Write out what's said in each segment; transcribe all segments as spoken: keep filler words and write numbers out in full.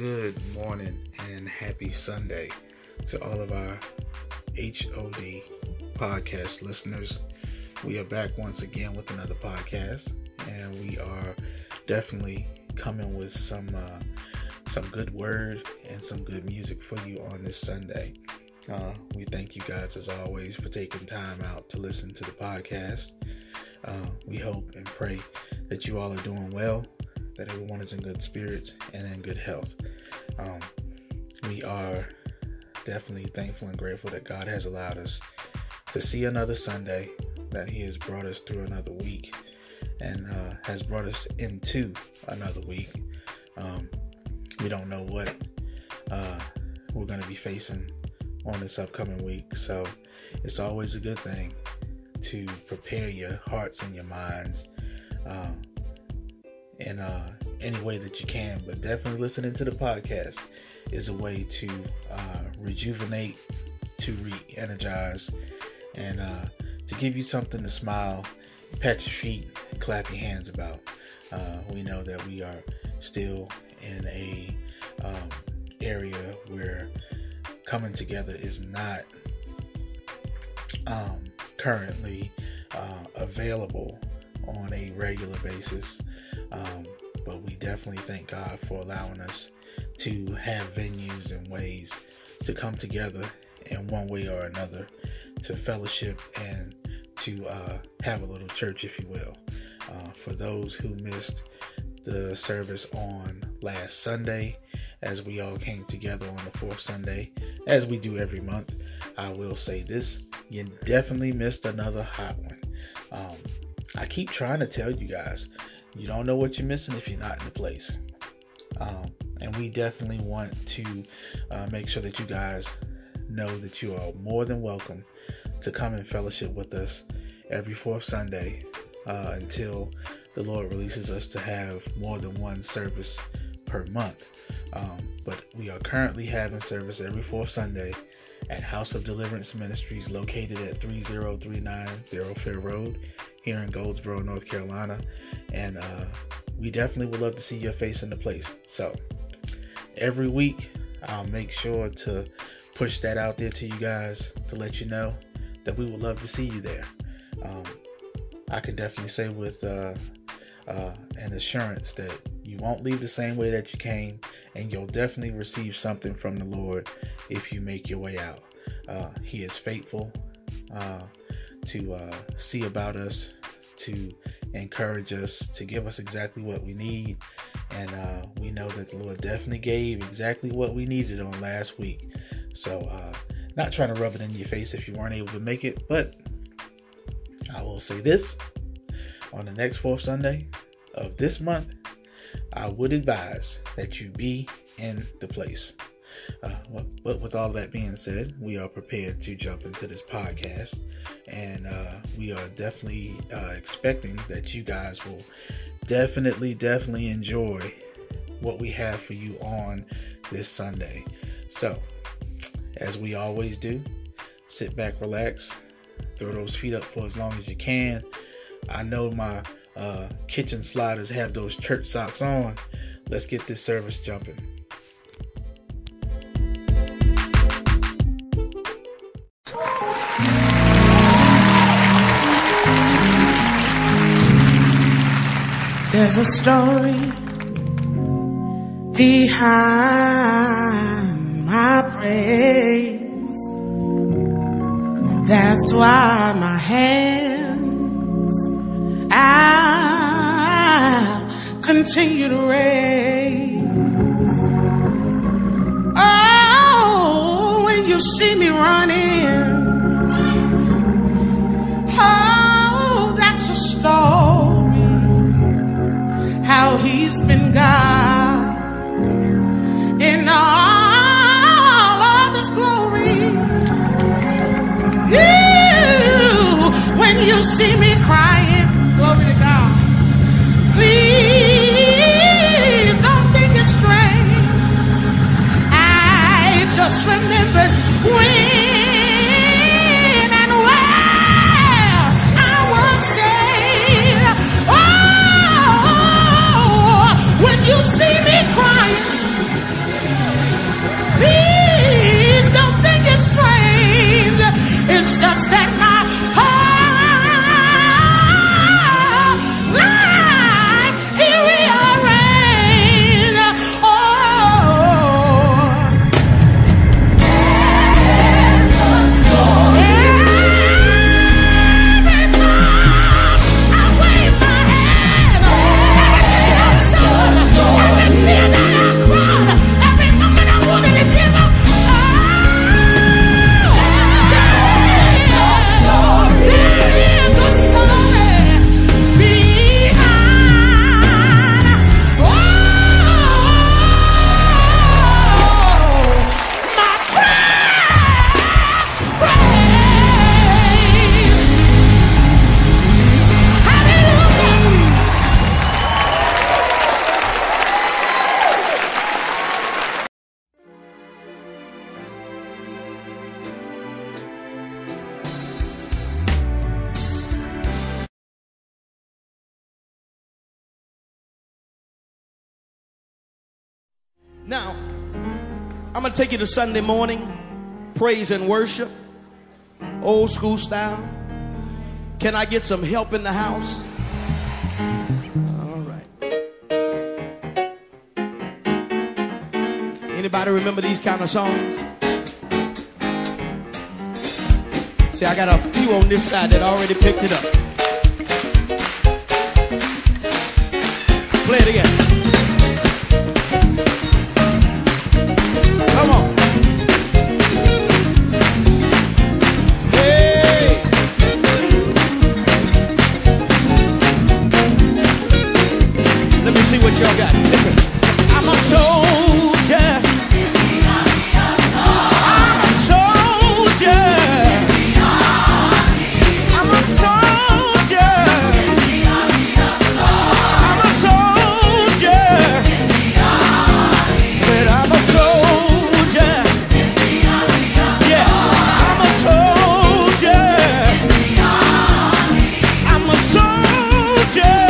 good morning and happy Sunday to all of our H O D podcast listeners. We are back once again with another podcast, and we are definitely coming with some uh, some good word and some good music for you on this Sunday. Uh, we thank you guys, as always, for taking time out to listen to the podcast. Uh, we hope and pray that you all are doing well, that everyone is in good spirits and in good health. Um, we are definitely thankful and grateful that God has allowed us to see another Sunday, that He has brought us through another week, and uh, has brought us into another week. Um, we don't know what uh, we're going to be facing on this upcoming week, so it's always a good thing to prepare your hearts and your minds uh, in uh, any way that you can. But definitely listening to the podcast is a way to uh, rejuvenate, to re-energize, and uh, to give you something to smile, pat your feet, clap your hands about. Uh, we know that we are still in a um, area where coming together is not um, currently uh, available on a regular basis. Um, but we definitely thank God for allowing us to have venues and ways to come together in one way or another to fellowship and to uh, have a little church, if you will. Uh, for those who missed the service on last Sunday, as we all came together on the fourth Sunday, as we do every month, I will say this: you definitely missed another hot one. Um, I keep trying to tell you guys, you don't know what you're missing if you're not in the place. Um, and we definitely want to uh, make sure that you guys know that you are more than welcome to come and fellowship with us every fourth Sunday uh, until the Lord releases us to have more than one service per month. Um, but we are currently having service every fourth Sunday at House of Deliverance Ministries, located at three oh three nine Thoroughfare Road here in Goldsboro, North Carolina. And uh, we definitely would love to see your face in the place. So every week, I'll make sure to push that out there to you guys to let you know that we would love to see you there. Um, I can definitely say with uh, uh, an assurance that you won't leave the same way that you came, and you'll definitely receive something from the Lord if you make your way out. Uh, he is faithful uh, to uh, see about us, to encourage us, to give us exactly what we need. And uh, we know that the Lord definitely gave exactly what we needed on last week. So uh, not trying to rub it in your face if you weren't able to make it, but I will say this: on the next fourth Sunday of this month, I would advise that you be in the place. Uh, but with all that being said, we are prepared to jump into this podcast, and uh, we are definitely uh, expecting that you guys will definitely, definitely enjoy what we have for you on this Sunday. So, as we always do, sit back, relax, throw those feet up for as long as you can. I know my Uh, kitchen sliders have those church socks on. Let's get this service jumping. There's a story behind my praise. That's why my hands out continue to raise. Oh, when you see me running, oh, that's a story, how He's been God in all of His glory. You, when you see me crying, glory to God, please. Just remember when and where I was saved. Oh, when you Now, I'm going to take you to Sunday morning, praise and worship, old school style. Can I get some help in the house? All right. Anybody remember these kind of songs? See, I got a few on this side that already picked it up. Play it again. Y'all got it. Listen, I'm a soldier. I'm a soldier. I'm a soldier. I'm a soldier. Said I'm a soldier. Yeah, I'm a soldier. I'm a soldier. Yeah. I'm a soldier.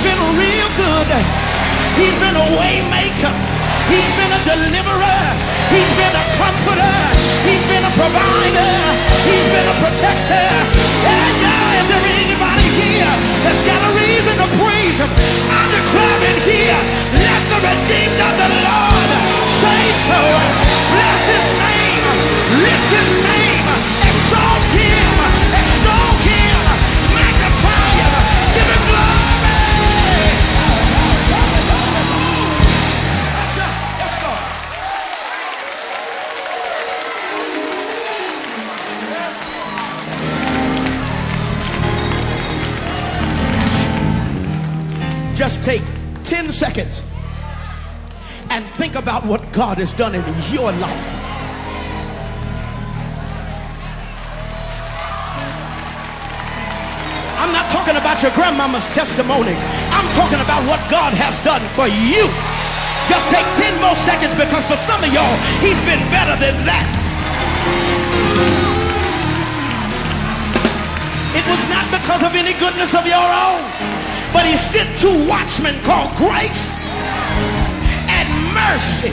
He's been real good. He's been a way maker. He's been a deliverer. He's been a comforter. He's been a provider. He's been a protector. And now, if there is anybody here that's got a reason to praise him, I declare it here. Let the redeemed of the Lord say so. Bless his name. Lift his name. Exalt him. Extol him. Magnify him. Give him glory. Just take ten seconds and think about what God has done in your life. I'm not talking about your grandmama's testimony. I'm talking about what God has done for you. Just take ten more seconds, because for some of y'all, he's been better than that. It was not because of any goodness of your own, but he sent two watchmen called grace and mercy.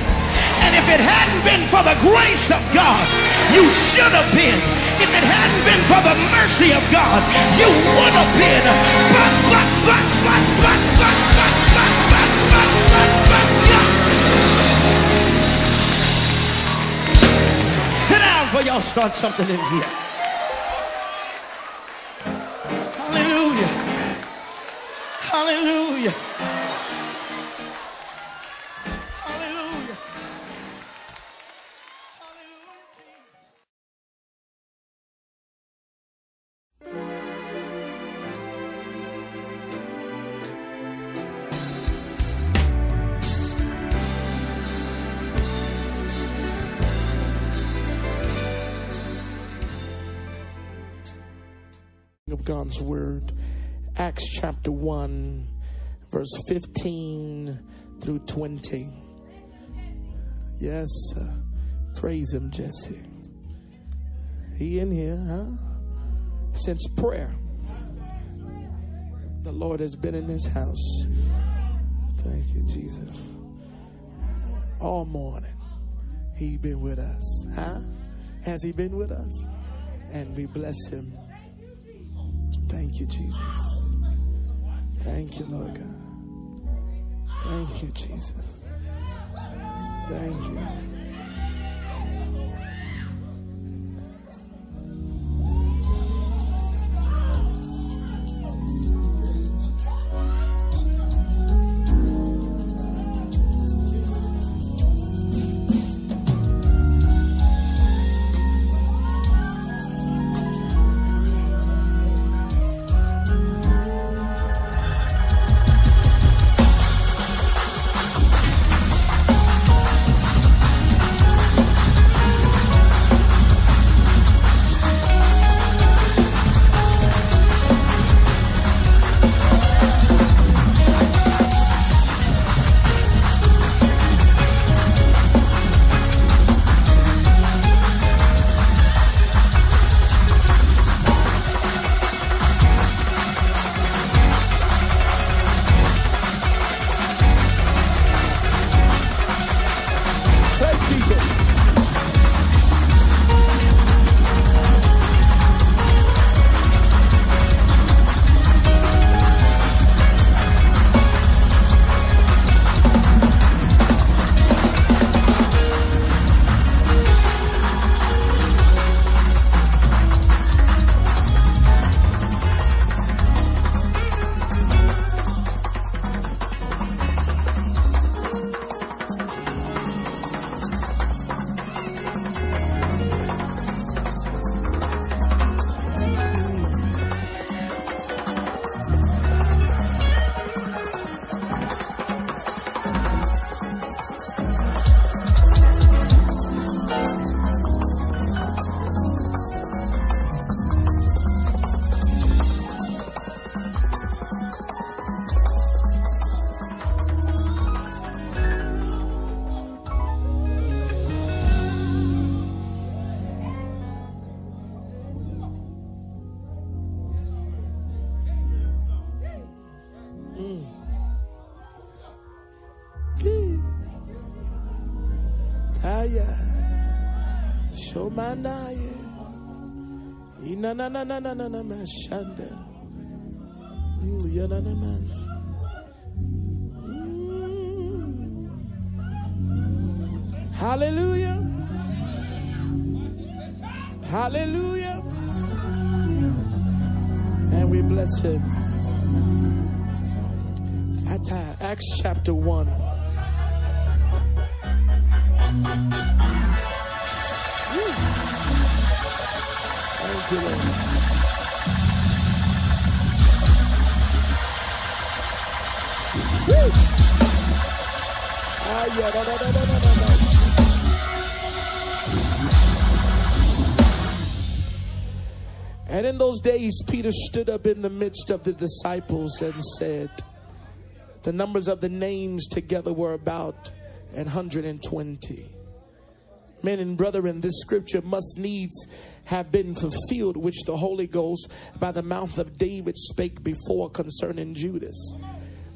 And if it hadn't been for the grace of God, you should have been. If it hadn't been for the mercy of God, you would have been. But, but, but, but, but, but, but, but, but, but, but, but, but. Sit down before y'all start something in here. Hallelujah. Hallelujah. Hallelujah. Of God's word. Acts chapter one, verse fifteen through twenty. Yes, uh, praise him, Jesse. He in here, huh? Since prayer, the Lord has been in his house. Thank you, Jesus. All morning, he's been with us, huh? Has he been with us? And we bless him. Thank you, Jesus. Thank you, Lord God. Thank you, Jesus. Thank you. Shomanaya, Shomanaya, Ina na na na na na na Mashanda, Yana na Mans. Hallelujah. Hallelujah. And we bless him. Acts chapter one. Thank you, Lord. Ah, yeah, da, da, da, da, da, da. And in those days, Peter stood up in the midst of the disciples and said, the numbers of the names together were about an hundred and twenty. Men and brethren, this scripture must needs have been fulfilled, which the Holy Ghost by the mouth of David spake before concerning Judas,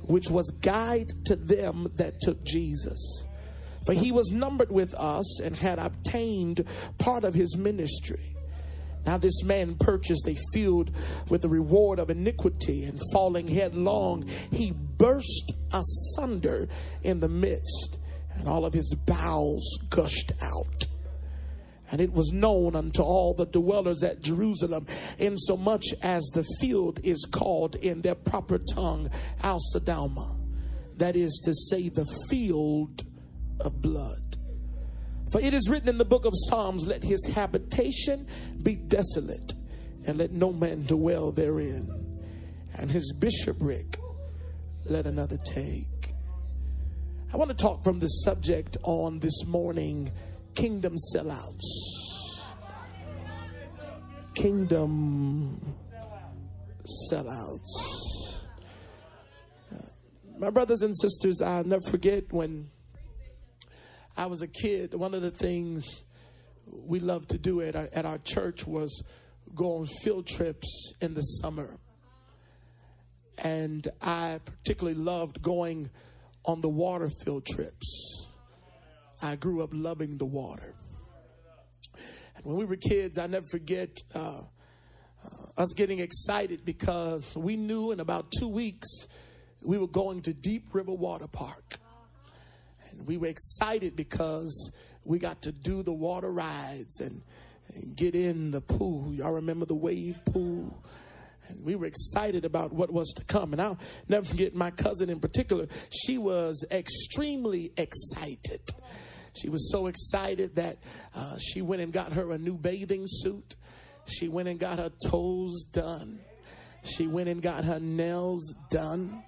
which was guide to them that took Jesus. For he was numbered with us and had obtained part of his ministry. Now this man purchased a field with the reward of iniquity, and falling headlong, he burst asunder in the midst, and all of his bowels gushed out. And it was known unto all the dwellers at Jerusalem, insomuch as the field is called in their proper tongue, Al-Sadalma, that is to say, the field of blood. For it is written in the book of Psalms, let his habitation be desolate, and let no man dwell therein, and his bishopric let another take. I want to talk from this subject on this morning, kingdom sellouts. Kingdom sellouts. My brothers and sisters, I'll never forget when I was a kid, one of the things we loved to do at our, at our church was go on field trips in the summer. And I particularly loved going on the water field trips. I grew up loving the water. And when we were kids, I never forget uh, uh, us getting excited because we knew in about two weeks we were going to Deep River Water Park. We were excited because we got to do the water rides and, and get in the pool. Y'all remember the wave pool? And we were excited about what was to come. And I'll never forget my cousin in particular. She was extremely excited. She was so excited that uh, she went and got her a new bathing suit. She went and got her toes done. She went and got her nails done.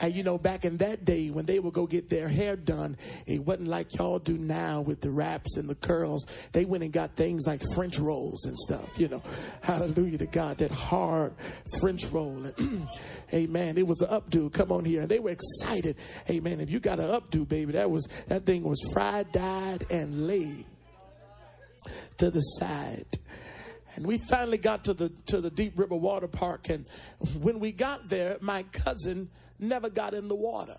And you know, back in that day, when they would go get their hair done, it wasn't like y'all do now with the wraps and the curls. They went and got things like French rolls and stuff, you know. Hallelujah to God, that hard French roll. Amen. It was an updo. Come on here. And they were excited. Amen. If you got an updo, baby, that was that thing was fried, dyed, and laid to the side. And we finally got to the to the Deep River Water Park. And when we got there, my cousin never got in the water,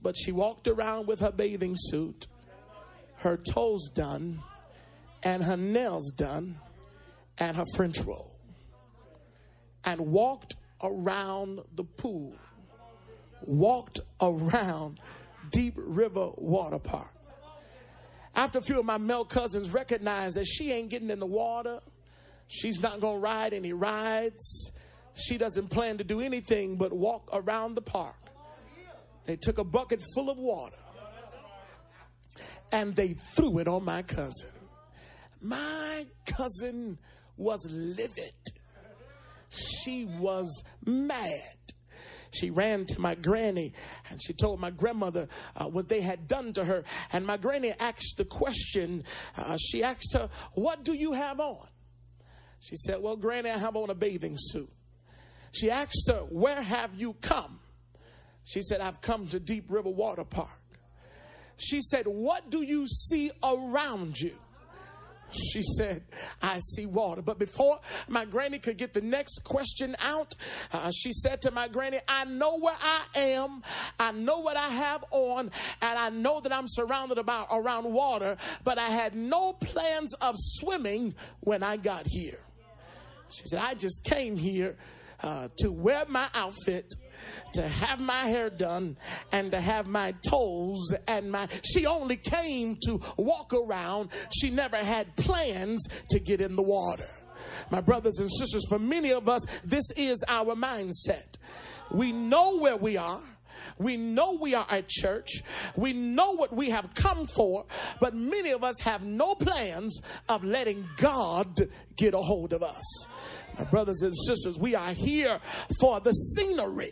but she walked around with her bathing suit, her toes done, and her nails done, and her French roll, and walked around the pool, walked around Deep River Water Park. After a few of my male cousins recognized that she ain't getting in the water, she's not gonna ride any rides, she doesn't plan to do anything but walk around the park, they took a bucket full of water and they threw it on my cousin. My cousin was livid. She was mad. She ran to my granny and she told my grandmother uh, what they had done to her. And my granny asked the question. Uh, she asked her, "What do you have on?" She said, "Well, Granny, I have on a bathing suit." She asked her, "Where have you come?" She said, "I've come to Deep River Water Park." She said, "What do you see around you?" She said, I see water. But before my granny could get the next question out, uh, she said to my granny, I know where I am. I know what I have on. And I know that I'm surrounded about around water. But I had no plans of swimming when I got here. She said, I just came here uh, to wear my outfit, to have my hair done, and to have my toes and my... She only came to walk around. She never had plans to get in the water. My brothers and sisters, for many of us, this is our mindset. We know where we are. We know we are at church. We know what we have come for, but many of us have no plans of letting God get a hold of us. My brothers and sisters, we are here for the scenery.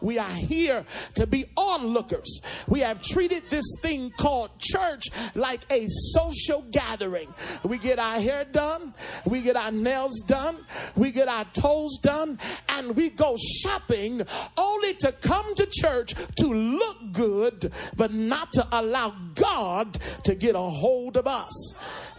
We are here to be onlookers. We have treated this thing called church like a social gathering. We get our hair done. We get our nails done. We get our toes done. And we go shopping only to come to church to look good, but not to allow God to get a hold of us.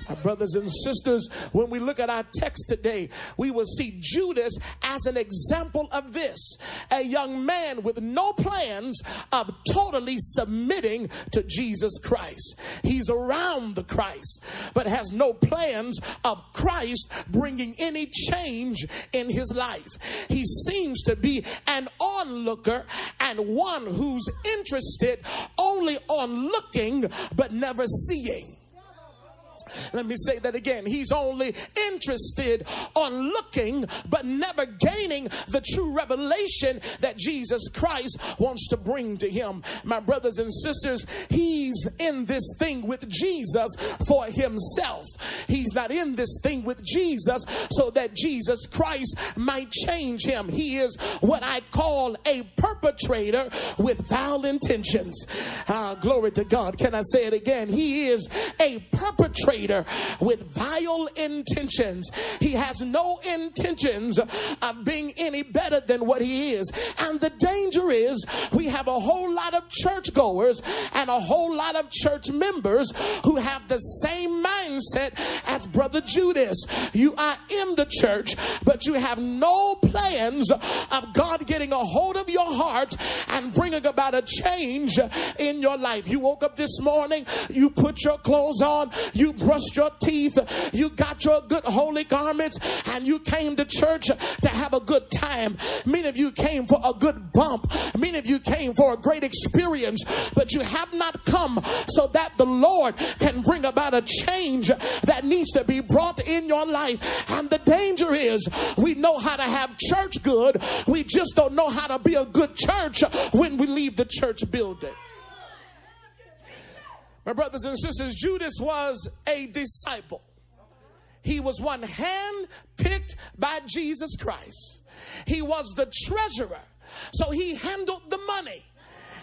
My brothers and sisters, when we look at our text today, we will see Judas as an example of this. A young man with no plans of totally submitting to Jesus Christ. He's around the Christ, but has no plans of Christ bringing any change in his life. He seems to be an onlooker and one who's interested only on looking but never seeing. Let me say that again. He's only interested on looking, but never gaining the true revelation that Jesus Christ wants to bring to him. My brothers and sisters, he's in this thing with Jesus for himself. He's not in this thing with Jesus so that Jesus Christ might change him. He is what I call a perpetrator with foul intentions. Ah, glory to God. Can I say it again? He is a perpetrator with vile intentions. He has no intentions of being any better than what he is. And the danger is we have a whole lot of churchgoers and a whole lot of church members who have the same mindset as Brother Judas. You are in the church, but you have no plans of God getting a hold of your heart and bringing about a change in your life. You woke up this morning, you put your clothes on, you brushed your teeth, you got your good holy garments, and you came to church to have a good time. Many of you came for a good bump. Many of you came for a great experience, but you have not come so that the Lord can bring about a change that needs to be brought in your life. And the danger is we know how to have church good. We just don't know how to be a good church when we leave the church building. My brothers and sisters, Judas was a disciple. He was one hand-picked by Jesus Christ. He was the treasurer, so he handled the money.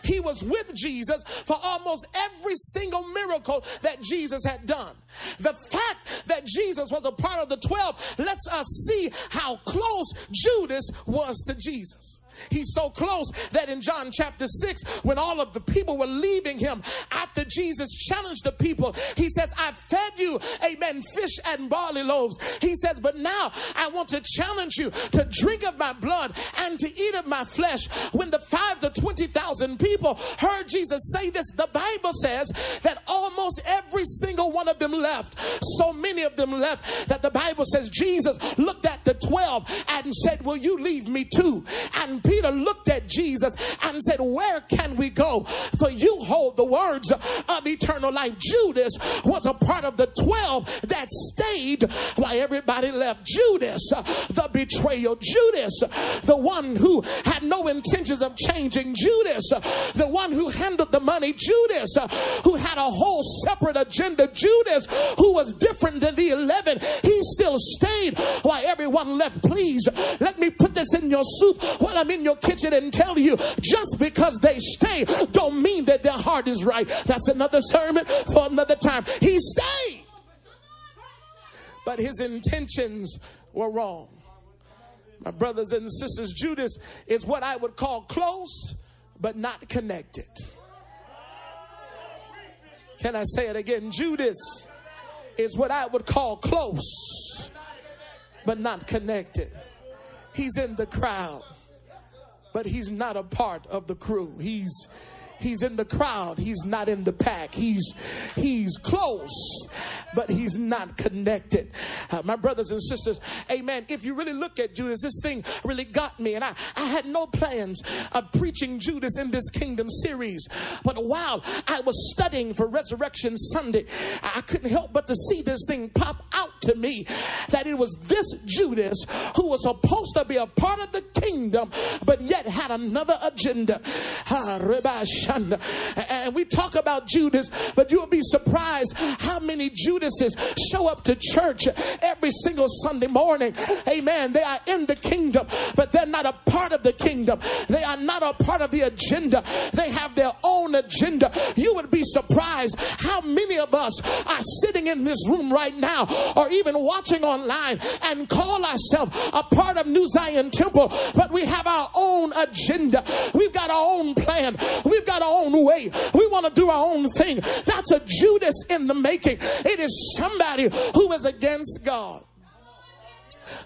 He was with Jesus for almost every single miracle that Jesus had done. The fact that Jesus was a part of the twelve lets us see how close Judas was to Jesus. He's so close that in John chapter six, when all of the people were leaving him, after Jesus challenged the people, he says, I fed you, amen, fish and barley loaves. He says, but now I want to challenge you to drink of my blood and to eat of my flesh. When the five to twenty thousand people heard Jesus say this, the Bible says that almost every single one of them left. So many of them left that the Bible says Jesus looked at the twelve and said, will you leave me too? And Peter looked at Jesus and said, where can we go? For you hold the words of eternal life. Judas was a part of the twelve that stayed while everybody left. Judas, the betrayer. Judas, the one who had no intentions of changing. Judas, the one who handled the money. Judas, who had a whole separate agenda. Judas, who was different than the eleven. He still stayed while everyone left. Please, let me put this in your soup while I'm in your kitchen and tell you, just because they stay don't mean that their heart is right. That's another sermon for another time. He stayed, but his intentions were wrong. My brothers and sisters, Judas is what I would call close but not connected. Can I say it again? Judas is what I would call close, but not connected. He's in the crowd, but he's not a part of the crew. He's He's in the crowd. He's not in the pack. He's he's close, but he's not connected. Uh, my brothers and sisters, amen. If you really look at Judas, this thing really got me. And I, I had no plans of preaching Judas in this Kingdom series. But while I was studying for Resurrection Sunday, I couldn't help but to see this thing pop out to me. That it was this Judas who was supposed to be a part of the kingdom, but yet had another agenda. Ha, Rebash. And we talk about Judas, but you'll be surprised how many Judases show up to church every single Sunday morning. Amen. They are in the kingdom, but they're not a part of the kingdom. They are not a part of the agenda. They have their own agenda. You would be surprised how many of us are sitting in this room right now or even watching online and call ourselves a part of New Zion Temple, but we have our own agenda. We've got our own plan. We've got our own way. We want to do our own thing. That's a Judas in the making. It is somebody who is against God.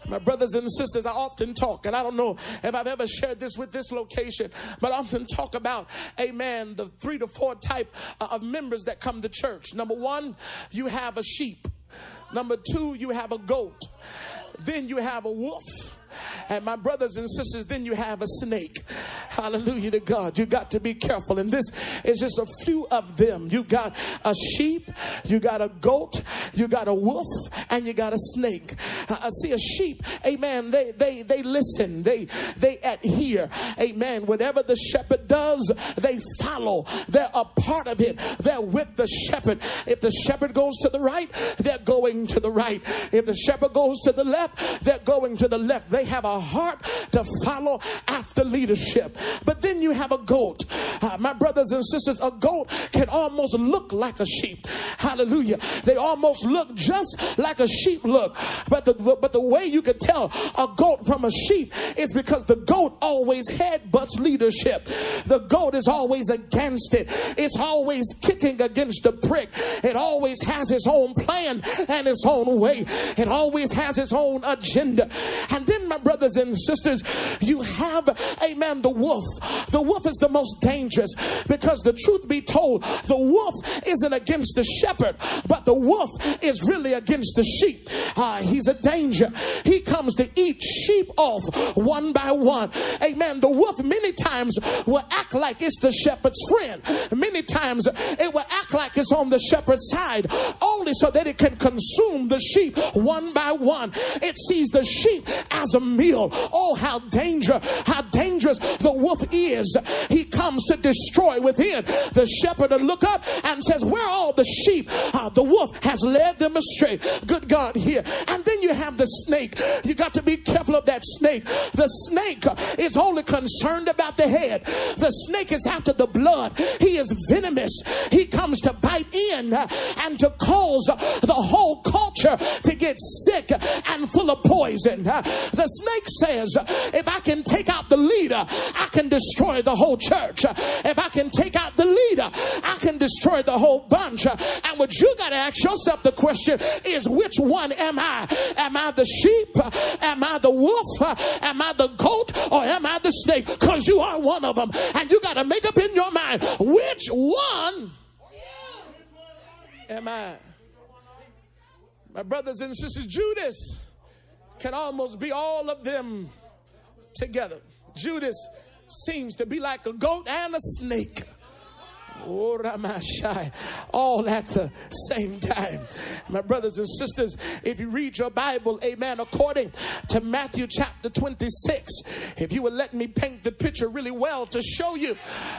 My brothers and sisters, I often talk, and I don't know if I've ever shared this with this location, but I often talk about, amen, the three to four type of members that come to church. Number one, you have a sheep. Number two, you have a goat. Then you have a wolf. And my brothers and sisters, then you have a snake. Hallelujah to God. You got to be careful. And this is just a few of them. You got a sheep, you got a goat, you got a wolf, and you got a snake. Uh, see, a sheep, amen, they they they listen. They they adhere. Amen. Whatever the shepherd does, they follow. They're a part of it. They're with the shepherd. If the shepherd goes to the right, they're going to the right. If the shepherd goes to the left, they're going to the left. They They have a heart to follow after leadership. But then you have a goat. Uh, my brothers and sisters, a goat can almost look like a sheep. Hallelujah. They almost look just like a sheep look. But the, but the way you could tell a goat from a sheep is because the goat always headbutts leadership. The goat is always against it. It's always kicking against the prick. It always has its own plan and its own way. It always has its own agenda. And then my brothers and sisters, you have, amen, the wolf. The wolf is the most dangerous because the truth be told, the wolf isn't against the shepherd, but the wolf is really against the sheep. Uh, he's a danger. He comes to eat sheep off one by one. Amen. The wolf many times will act like it's the shepherd's friend. Many times it will act like it's on the shepherd's side only so that it can consume the sheep one by one. It sees the sheep as a meal. Oh, how danger, how dangerous the wolf is. He comes to destroy within. The shepherd will look up and says, where are all the sheep? Uh, the wolf has led them astray. Good God here. And then you have the snake. You got to be careful of that snake. The snake is only concerned about the head. The snake is after the blood. He is venomous. He comes to bite in and to cause the whole culture to get sick and full of poison. The snake says, if I can take out the leader, I can destroy the whole church. If I can take out the leader, I can destroy the whole bunch. And what you got to ask yourself the question is, which one am I? Am I the sheep? Am I the wolf? Am I the goat? Or am I the snake? Because you are one of them. And you got to make up in your mind, which one am I? My brothers and sisters, Judas can almost be all of them together. Judas seems to be like a goat and a snake. All at the same time. My brothers and sisters, if you read your Bible, amen, according to Matthew chapter twenty-six, if you would let me paint the picture really well to show you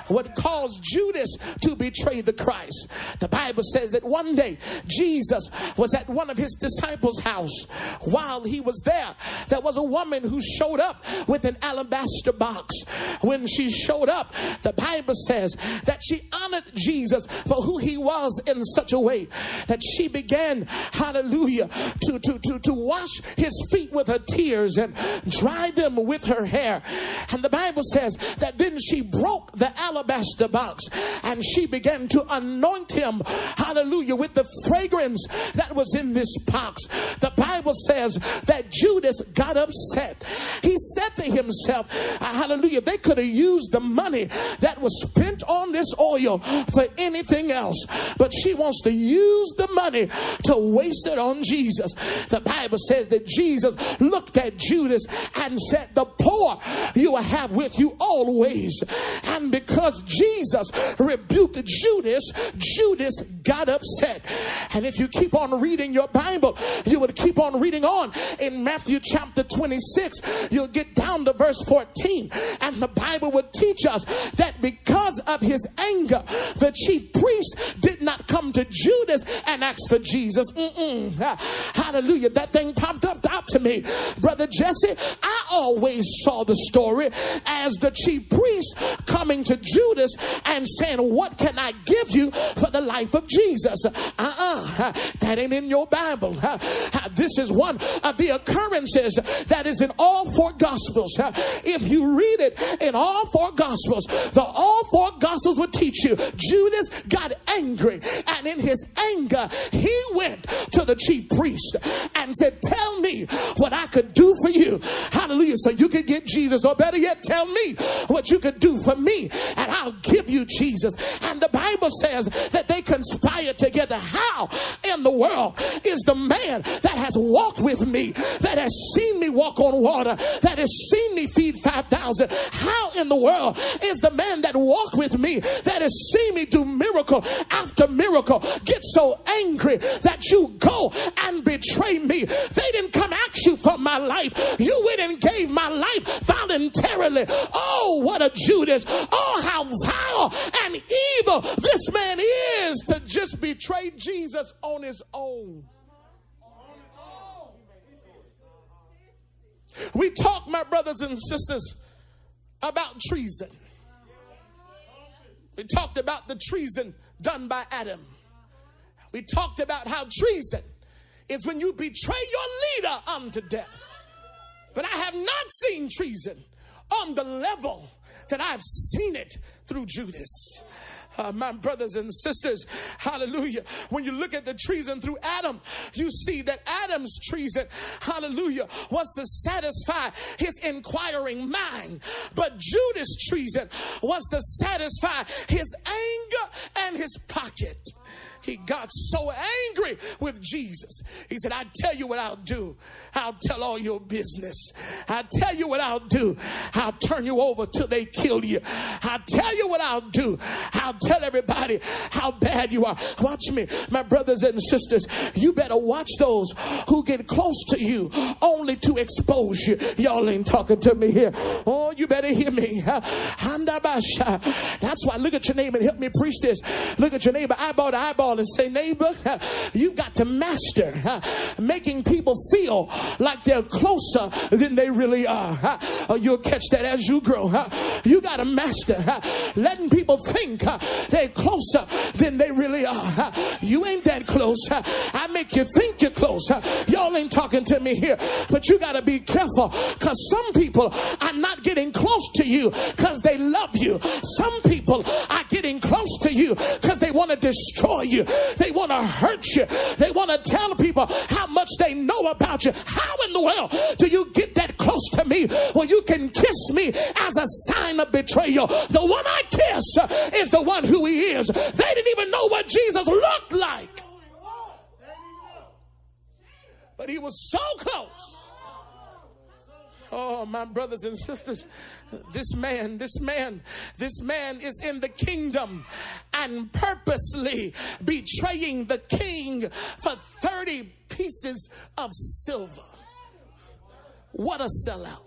what caused Judas to betray the Christ. The Bible says that one day Jesus was at one of his disciples' house. While he was there, there was a woman who showed up with an alabaster box. When she showed up, the Bible says that she honored honored Jesus for who he was in such a way that she began, hallelujah, to, to, to, to wash his feet with her tears and dry them with her hair. And the Bible says that then she broke the alabaster box and she began to anoint him, hallelujah, with the fragrance that was in this box. The Bible says that Judas got upset. He said to himself, hallelujah, they could have used the money that was spent on this oil for anything else, but she wants to use the money to waste it on Jesus. The Bible says that Jesus looked at Judas and said, the poor you will have with you always. And because Jesus rebuked Judas, Judas got upset. And if you keep on reading your Bible, you would keep on reading on in Matthew chapter twenty-six, you'll get down to verse fourteen, and the Bible would teach us that because of his anger, the chief priest did not come to Judas and ask for Jesus. Mm-mm. Hallelujah, that thing popped up out to me, Brother Jesse. I always saw the story as the chief priest coming to Judas and saying, what can I give you for the life of Jesus? Uh-uh, that ain't in your Bible. This is one of the occurrences that is in all four Gospels. If you read it in all four Gospels, the all four Gospels would teach you Judas got angry, and in his anger he went to the chief priest and said, tell me what I could do for you, hallelujah, so you could get Jesus, or better yet, tell me what you could do for me and I'll give you Jesus. And the Bible says that they conspired together. How in the world is the man that has walked with me, that has seen me walk on water, that has seen me feed five thousand, how in the world is the man that walked with me, that has seen me do miracle after miracle, get so angry that you go and betray me? They didn't come ask you for my life. You went and gave my life voluntarily. Oh, what a Judas. Oh, how vile and evil this man is to just betray Jesus on his own. We talk, my brothers and sisters, about treason. We talked about the treason done by Adam. We talked about how treason is when you betray your leader unto death. But I have not seen treason on the level that I've seen it through Judas. Uh, my brothers and sisters, hallelujah, when you look at the treason through Adam, you see that Adam's treason, hallelujah, was to satisfy his inquiring mind. But Judas' treason was to satisfy his anger and his pocket. He got so angry with Jesus. He said, I tell you what I'll do. I'll tell all your business. I tell you what I'll do. I'll turn you over till they kill you. I'll tell you what I'll do. I'll tell everybody how bad you are. Watch me, my brothers and sisters. You better watch those who get close to you only to expose you. Y'all ain't talking to me here. Oh, you better hear me. That's why look at your neighbor and help me preach this. Look at your neighbor eyeball to eyeball and say, neighbor, you got to master making people feel like they're closer than they really are. You'll catch that as you grow. You got to master letting people think they're closer than they really are. You ain't that close. I make you think you're close. Y'all ain't talking to me here, but you got to be careful, because some people are not getting close to you because they love you. Some people are getting close to you because they want to destroy you. They want to hurt you. They want to tell people how much they know about you. How in the world do you get that close to me when you can kiss me as a sign of betrayal? The one I kiss is the one who he is. They didn't even know what Jesus looked like, but he was so close. Oh, my brothers and sisters, this man, this man, this man is in the kingdom and purposely betraying the king for thirty pieces of silver. What a sellout.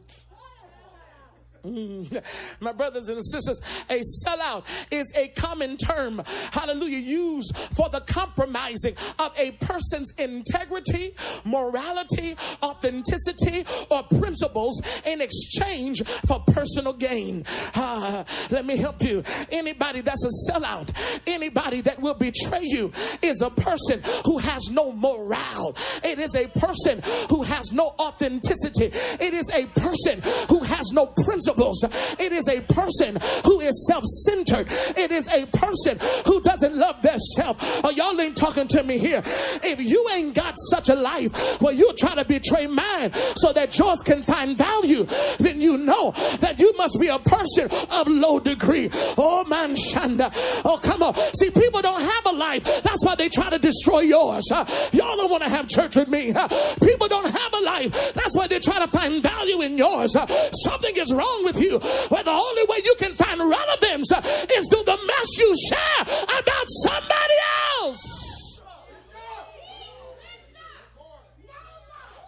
Mm. My brothers and sisters, a sellout is a common term, hallelujah, used for the compromising of a person's integrity, morality, authenticity, or of principles in exchange for personal gain. Uh, let me help you. Anybody that's a sellout, anybody that will betray you is a person who has no morale. It is a person who has no authenticity. It is a person who has no principles. It is a person who is self-centered. It is a person who doesn't love their self. Oh, y'all ain't talking to me here. If you ain't got such a life where you try to betray mine so that yours can find value, then you know that you must be a person of low degree. Oh, man, Shanda. Oh, come on. See, people don't have a life. That's why they try to destroy yours. Uh, y'all don't want to have church with me. Uh, people don't have a life. That's why they try to find value in yours. Uh, something is wrong with you. Where the only way you can find relevance uh, is through the mess you share about somebody else.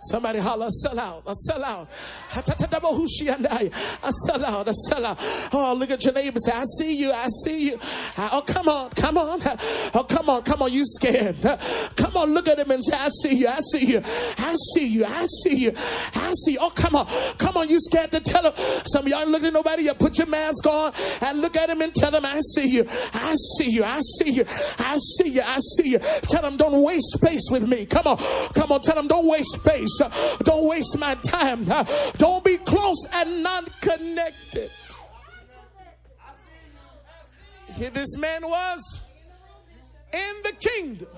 Somebody holler, sell out, a sellout. A sellout, a sellout. Oh, look at your neighbor and say, I see you, I see you. Oh, come on, come on. Oh, come on, come on, you scared. Come on, look at him and say, I see you, I see you. I see you, I see you, I see you. Oh, come on, come on, you scared to tell him. Some of y'all look at nobody, you put your mask on and look at him and tell him, I see you, I see you, I see you, I see you, I see you. Tell him, don't waste space with me. Come on, come on, tell him, don't waste space. Don't waste my time. Don't be close and not connected. Here this man was in the kingdom.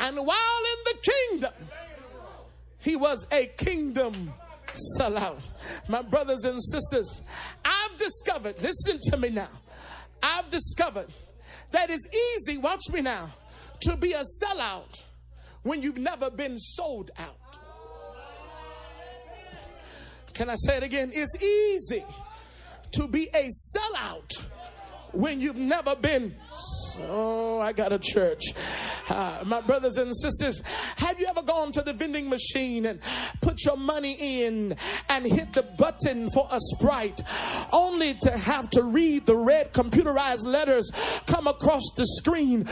And while in the kingdom, he was a kingdom sellout. My brothers and sisters, I've discovered, listen to me now. I've discovered that it's easy, watch me now, to be a sellout when you've never been sold out. Can I say it again? It's easy to be a sellout when you've never been. Oh, I got a church. Uh, my brothers and sisters, have you ever gone to the vending machine and put your money in and hit the button for a Sprite only to have to read the red computerized letters come across the screen?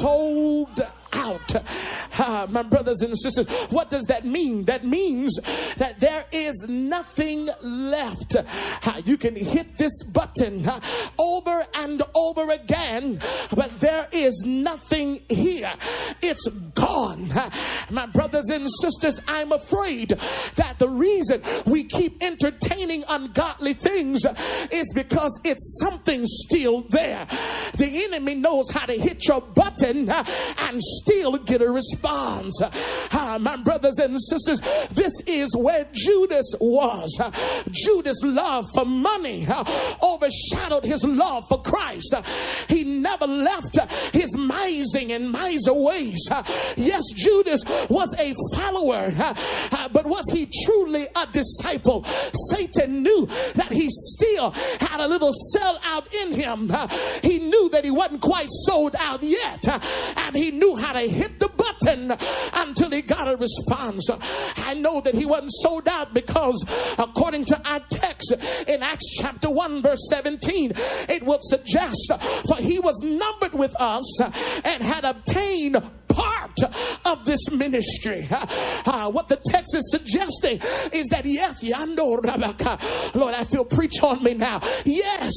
Sold out. Uh, my brothers and sisters, what does that mean? That means that there is nothing left. Uh, you can hit this button uh, over and over again, but there is nothing here. It's gone. Uh, my brothers and sisters, I'm afraid that the reason we keep entertaining ungodly things is because it's something still there. The enemy knows how to hit your button uh, and still get a response. Uh, my brothers and sisters, this is where Judas was. Uh, Judas' love for money uh, overshadowed his love for Christ. Uh, he never left uh, his mising and miser ways. Uh, yes, Judas was a follower, uh, uh, but was he truly a disciple? Satan knew that he still had a little sellout in him. Uh, he knew that he wasn't quite sold out yet, uh, and he knew how to hit the button until he got a response. I know that he wasn't sold out because according to our text in Acts chapter one verse seventeen, it would suggest, for he was numbered with us and had obtained part of this ministry. Uh, uh, what the text is suggesting is that yes, Yando Rabaka, Lord, I feel preach on me now. Yes,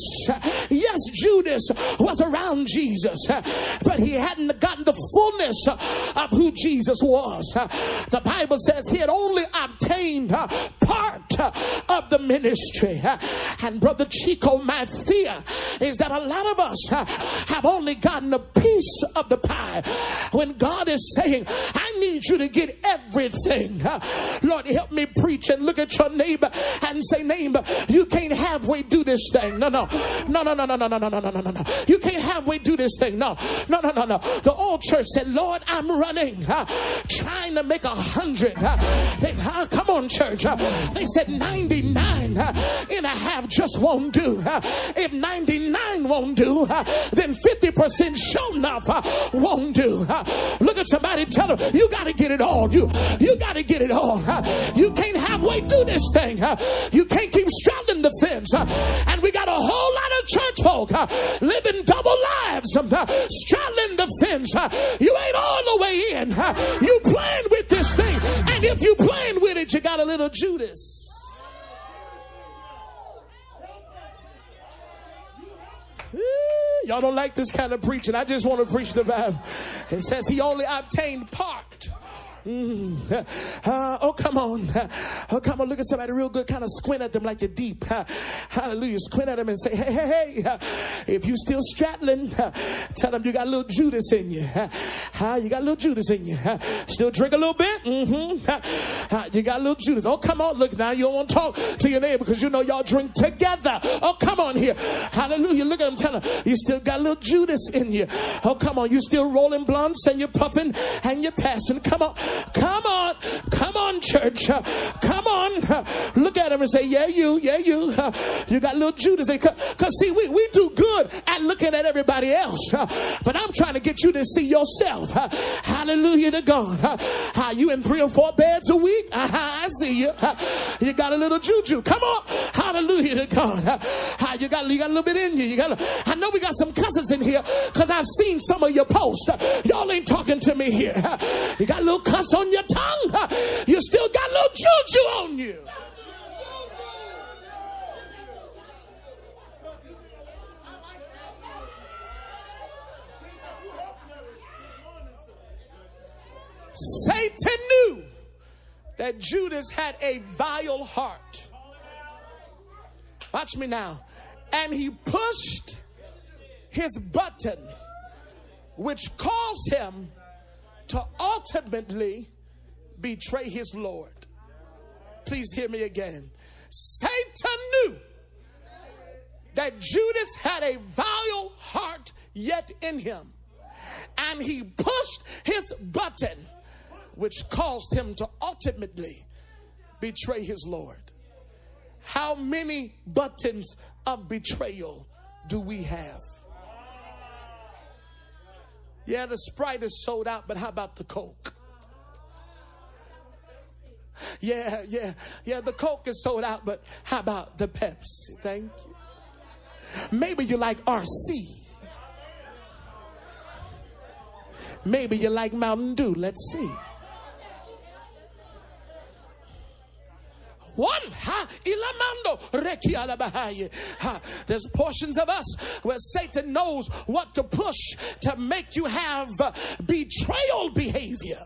yes, Judas was around Jesus, uh, but he hadn't gotten the fullness uh, of who Jesus was. Uh, the Bible says he had only obtained uh, part uh, of the ministry. Uh, and Brother Chico, my fear is that a lot of us uh, have only gotten a piece of the pie when God God is saying, I need you to get everything. Uh, Lord, help me preach, and look at your neighbor and say, neighbor, you can't halfway do this thing. No, no, no, no, no, no, no, no, no, no, no, no. You can't halfway do this thing. No, no, no, no, no. The old church said, Lord, I'm running, uh, trying to make a hundred. Uh, they, uh, come on, church. Uh, they said ninety-nine uh, and a half just won't do. Uh, if ninety-nine won't do, uh, then fifty percent sure enough uh, won't do. Uh, Look at somebody, tell them, you got to get it all. You you got to get it all. Huh? You can't halfway do this thing. Huh? You can't keep straddling the fence. Huh? And we got a whole lot of church folk huh? living double lives, huh? straddling the fence. Huh? You ain't all the way in. Huh? You playing with this thing. And if you playing with it, that you got a little Judas. Y'all don't like this kind of preaching. I just want to preach the Bible. It says he only obtained part. Mm. Uh, oh, come on. Oh, come on. Look at somebody real good. Kind of squint at them like you're deep. Hallelujah. Squint at them and say, hey, hey, hey. If you still straddling, tell them you got a little Judas in you. You got a little Judas in you. Still drink a little bit? Mm-hmm. You got a little Judas. Oh, come on. Look, now you don't want to talk to your neighbor because you know y'all drink together. Oh, come on here. Hallelujah. Look at them. Tell them you still got a little Judas in you. Oh, come on. You still rolling blunts and you're puffing and you're passing. Come on. Come on, come on, church. Come on. Look at him and say, yeah, you, yeah, you. You got little Judas. Because, see, we, we do good at looking at everybody else. But I'm trying to get you to see yourself. Hallelujah to God. How you in three or four beds a week? I see you. You got a little juju. Come on. Hallelujah to God. How you got, you got a little bit in you. You got. I know we got some cousins in here because I've seen some of your posts. Y'all ain't talking to me here. You got a little cuss on your tongue. You still got a little juju on you. Satan knew that Judas had a vile heart. Watch me now. And he pushed his button, which caused him to ultimately betray his Lord. Please hear me again. Satan knew that Judas had a vile heart yet in him, and he pushed his button, which caused him to ultimately betray his Lord. How many buttons of betrayal do we have? Yeah, the Sprite is sold out, but how about the Coke? Yeah, yeah, yeah, the Coke is sold out, but how about the Pepsi? Thank you. Maybe you like R C. Maybe you like Mountain Dew. Let's see. One, ha, ilamando, reki ala bahaye. There's portions of us where Satan knows what to push to make you have betrayal behavior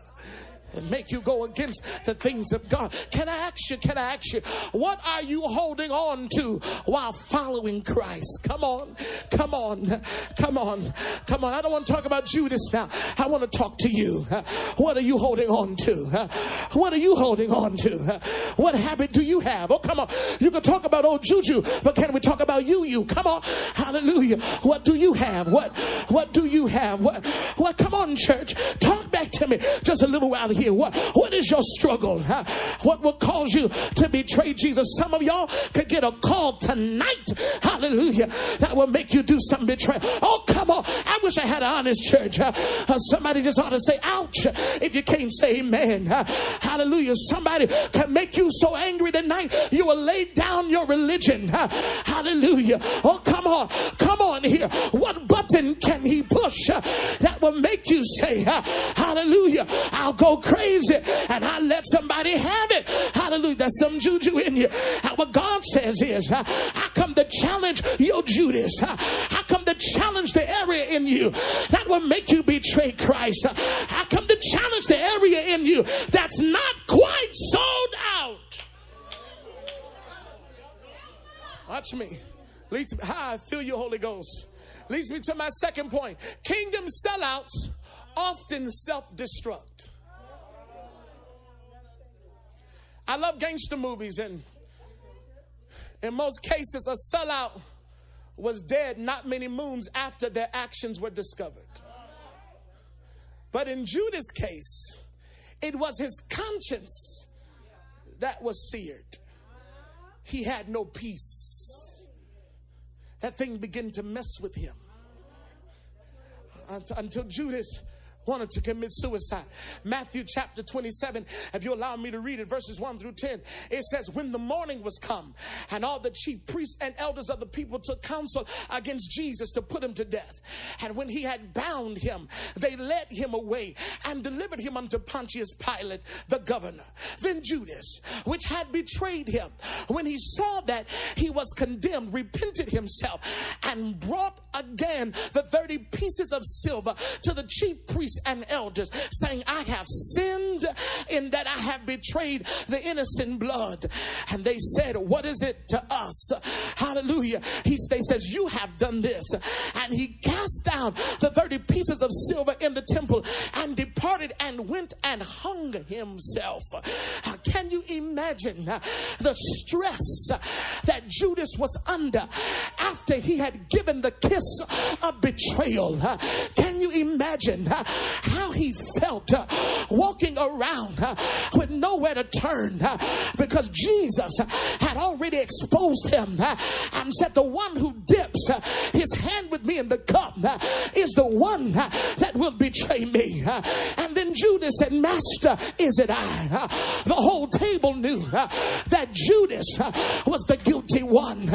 and make you go against the things of God. Can I ask you, can I ask you, what are you holding on to while following Christ? Come on, come on, come on, come on. I don't want to talk about Judas now. I want to talk to you. What are you holding on to? What are you holding on to? What habit do you have? Oh, come on. You can talk about old Juju, but can we talk about you, you? Come on. Hallelujah. What do you have? What, what do you have? What, what, come on, church. Talk back to me just a little while here. What, what is your struggle? Huh? What will cause you to betray Jesus? Some of y'all could get a call tonight, hallelujah, that will make you do some betrayal. Oh, come on. I wish I had an honest church. Huh? Uh, somebody just ought to say, ouch, if you can't say amen. Huh? Hallelujah. Somebody can make you so angry tonight, you will lay down your religion. Huh? Hallelujah. Oh, come on. Come on here. What button can he push uh, that will make you say, uh, hallelujah, I'll go crazy. Crazy, and I let somebody have it. Hallelujah. There's some juju in here. What God says is, I come to challenge your Judas. I come to challenge the area in you that will make you betray Christ. I come to challenge the area in you that's not quite sold out. Watch me. Leads me. Hi, I feel you, Holy Ghost. Leads me to my second point. Kingdom sellouts often self-destruct. I love gangster movies, and in most cases, a sellout was dead not many moons after their actions were discovered. But in Judas' case, it was his conscience that was seared. He had no peace. That thing began to mess with him until Judas wanted to commit suicide. Matthew chapter twenty-seven, if you allow me to read it, verses one through ten, it says, when the morning was come, and all the chief priests and elders of the people took counsel against Jesus to put him to death. And when he had bound him, they led him away and delivered him unto Pontius Pilate, the governor. Then Judas, which had betrayed him, when he saw that he was condemned, repented himself and brought again the thirty pieces of silver to the chief priests and elders, saying, I have sinned in that I have betrayed the innocent blood. And they said, what is it to us? Hallelujah. He they says, you have done this. And he cast down the thirty pieces of silver in the temple and departed and went and hung himself. Can you imagine the stress that Judas was under after he had given the kiss of betrayal? Can you imagine how he felt walking around with nowhere to turn, because Jesus had already exposed him and said, the one who dips his hand with me in the cup is the one that will betray me. And then Judas said, Master, is it I? The whole table knew that Judas was the guilty one.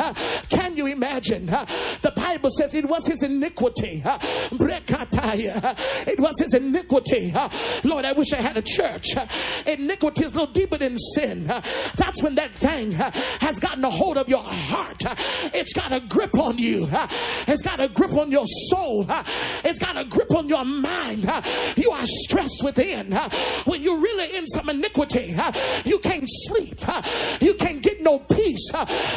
Can you imagine? The Bible says it was his iniquity. It was his iniquity. Lord, I wish I had a church. Iniquity is a little deeper than sin. That's when that thing has gotten a hold of your heart. It's got a grip on you. It's got a grip on your soul. It's got a grip on your mind. You are stressed within. When you're really in some iniquity, you can't sleep. You can't get no peace.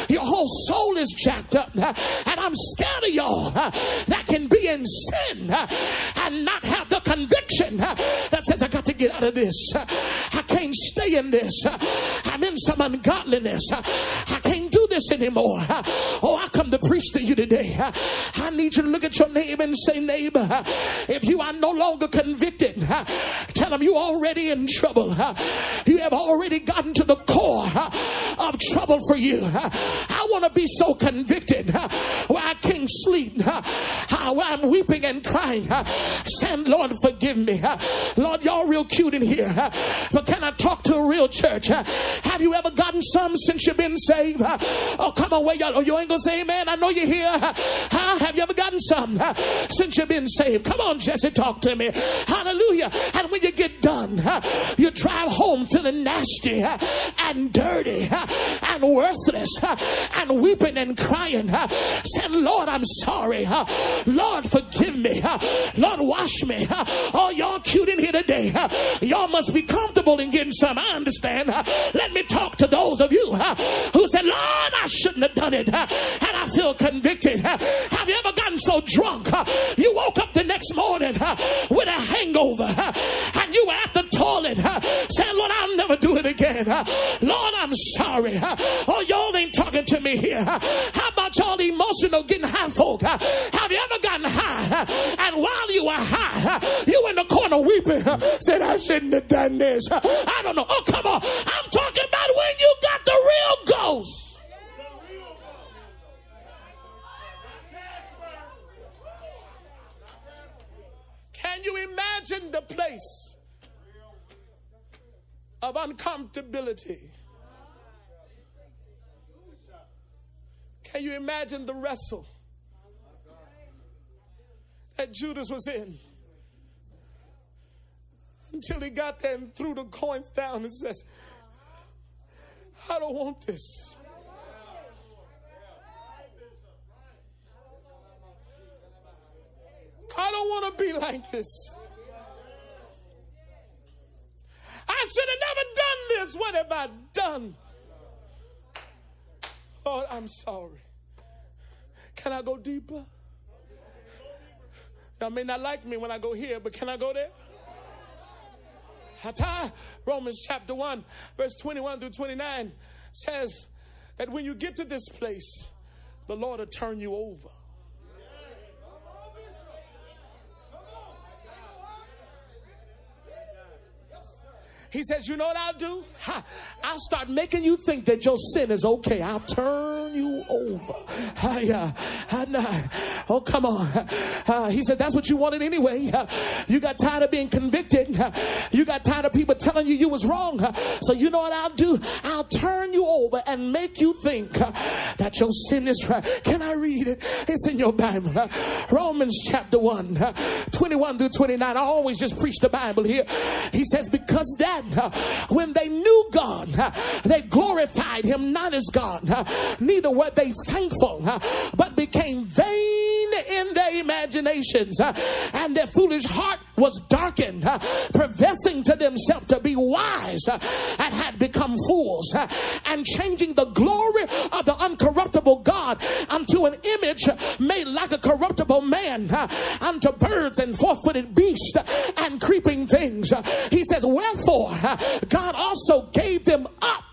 Your whole soul is jacked up. And I'm scared of y'all that can be in sin and not have the conviction that says, I got to get out of this. I can't stay in this. I'm in some ungodliness. I can't do this anymore. Oh, I come to preach to you today. I need you to look at your neighbor and say, neighbor, if you are no longer convicted, tell them you're already in trouble. You have already gotten to the core of trouble for you. I want to be so convicted where I can't sleep, where I'm weeping and crying, saying, Lord, forgive me. Lord, y'all real cute in here, but can I talk to a real church? Have you ever gotten some since you've been saved? Oh, come on, where y'all, oh, you ain't gonna say amen. I know you're here. Huh? Have you ever gotten some since you've been saved? Come on, Jesse, talk to me. Hallelujah. And when you get done, you drive home feeling nasty and dirty and worthless and weeping and crying, saying, Lord, I'm sorry. Lord, forgive me. Lord, wash me. Oh, y'all cute in here today. Y'all must be comfortable in getting some. I understand. Let me talk to those of you who said, Lord, I shouldn't have done it, and I feel convicted. Have you ever gotten so drunk you woke up the next morning with a hangover and you were at the toilet saying, Lord, I'll never do it again. Lord, I'm sorry. Oh, y'all ain't talking to me here. How about y'all emotional getting high folk? Have you ever gotten high, and while you were high, you in the corner weeping, said, I shouldn't have done this. I don't know. Oh, come on. I'm talking about when you got the real ghost. Can you imagine the place of uncomfortability? Can you imagine the wrestle that Judas was in until he got there and threw the coins down and says, I don't want this. I don't want to be like this. I should have never done this. What have I done? Lord, I'm sorry. Can I go deeper? Y'all may not like me when I go here, but can I go there? Romans chapter one, verse twenty-one through twenty-nine says that when you get to this place, the Lord will turn you over. He says, you know what I'll do? Ha, I'll start making you think that your sin is okay. I'll turn turn you over. Oh, come on. Uh, he said, that's what you wanted anyway. Uh, you got tired of being convicted. Uh, you got tired of people telling you you was wrong. Uh, so you know what I'll do? I'll turn you over and make you think uh, that your sin is right. Can I read it? It's in your Bible. Uh, Romans chapter one, uh, twenty-one through twenty-nine. I always just preach the Bible here. He says, because that uh, when they knew God, uh, they glorified him not as God. Uh, neither were they thankful, uh, but became vain in their imaginations, uh, and their foolish heart was darkened, uh, professing to themselves to be wise, uh, and had become fools, uh, and changing the glory of the uncorruptible God unto an image made like a corruptible man, uh, unto birds and four-footed beasts and creeping things. He says, wherefore uh, God also gave them up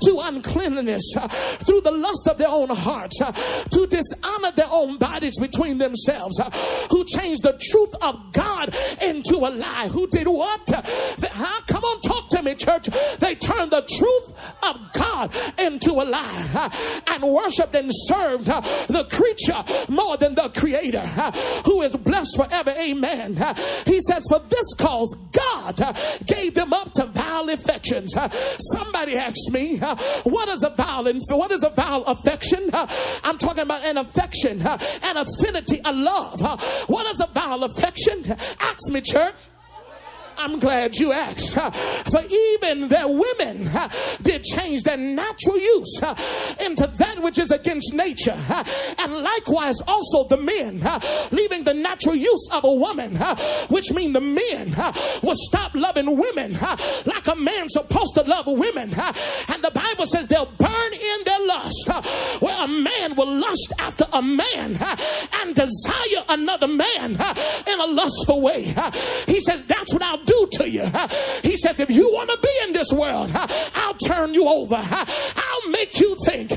to uncleanness uh, through the lust of their own hearts, uh, to dishonor their own bodies between themselves, uh, who changed the truth of God into a lie. Who did what? The, huh? Come on, talk to me, church. They turned the truth of God into a lie, uh, and worshiped and served uh, the creature more than the creator, uh, who is blessed forever. Amen. Uh, he says, for this cause God uh, gave them up to vile affections. Uh, somebody asked me, uh, what is a vile what is a vile affection? Uh, I'm talking about an affection, uh, an affinity, a love. Uh, what is a vile affection? Ask me, church. I'm glad you asked. For even their women did change their natural use into that which is against nature. And likewise also the men, leaving the natural use of a woman, which means the men will stop loving women like a man's supposed to love women. And the Bible says they'll burn in their lust, where a man will lust after a man and desire another man in a lustful way. He says, that's what I'll do to you. He says, if you want to be in this world, I'll turn you over. I'll make you think,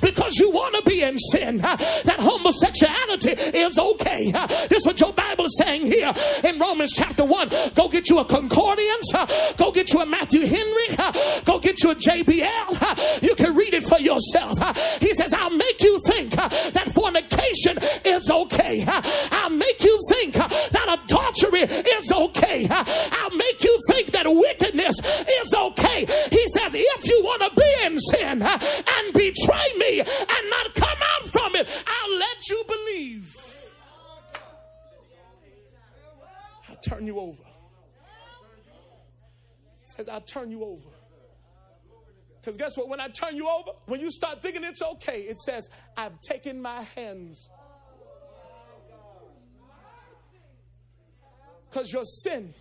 because you want to be in sin, that homosexuality is okay. This is what your Bible is saying here in Romans chapter one. Go get you a concordance, go get you a Matthew Henry, go get you a J B L. You can read it for yourself. He says, I'll make you think that fornication is okay. I'll make you think that adultery is okay. I'll make you think that wickedness is okay. He says, if you want to be in sin and betray me and not come out from it, I'll let you believe. I'll turn you over. He says, I'll turn you over. Because guess what? When I turn you over, when you start thinking it's okay, it says, I've taken my hands. Because your sin,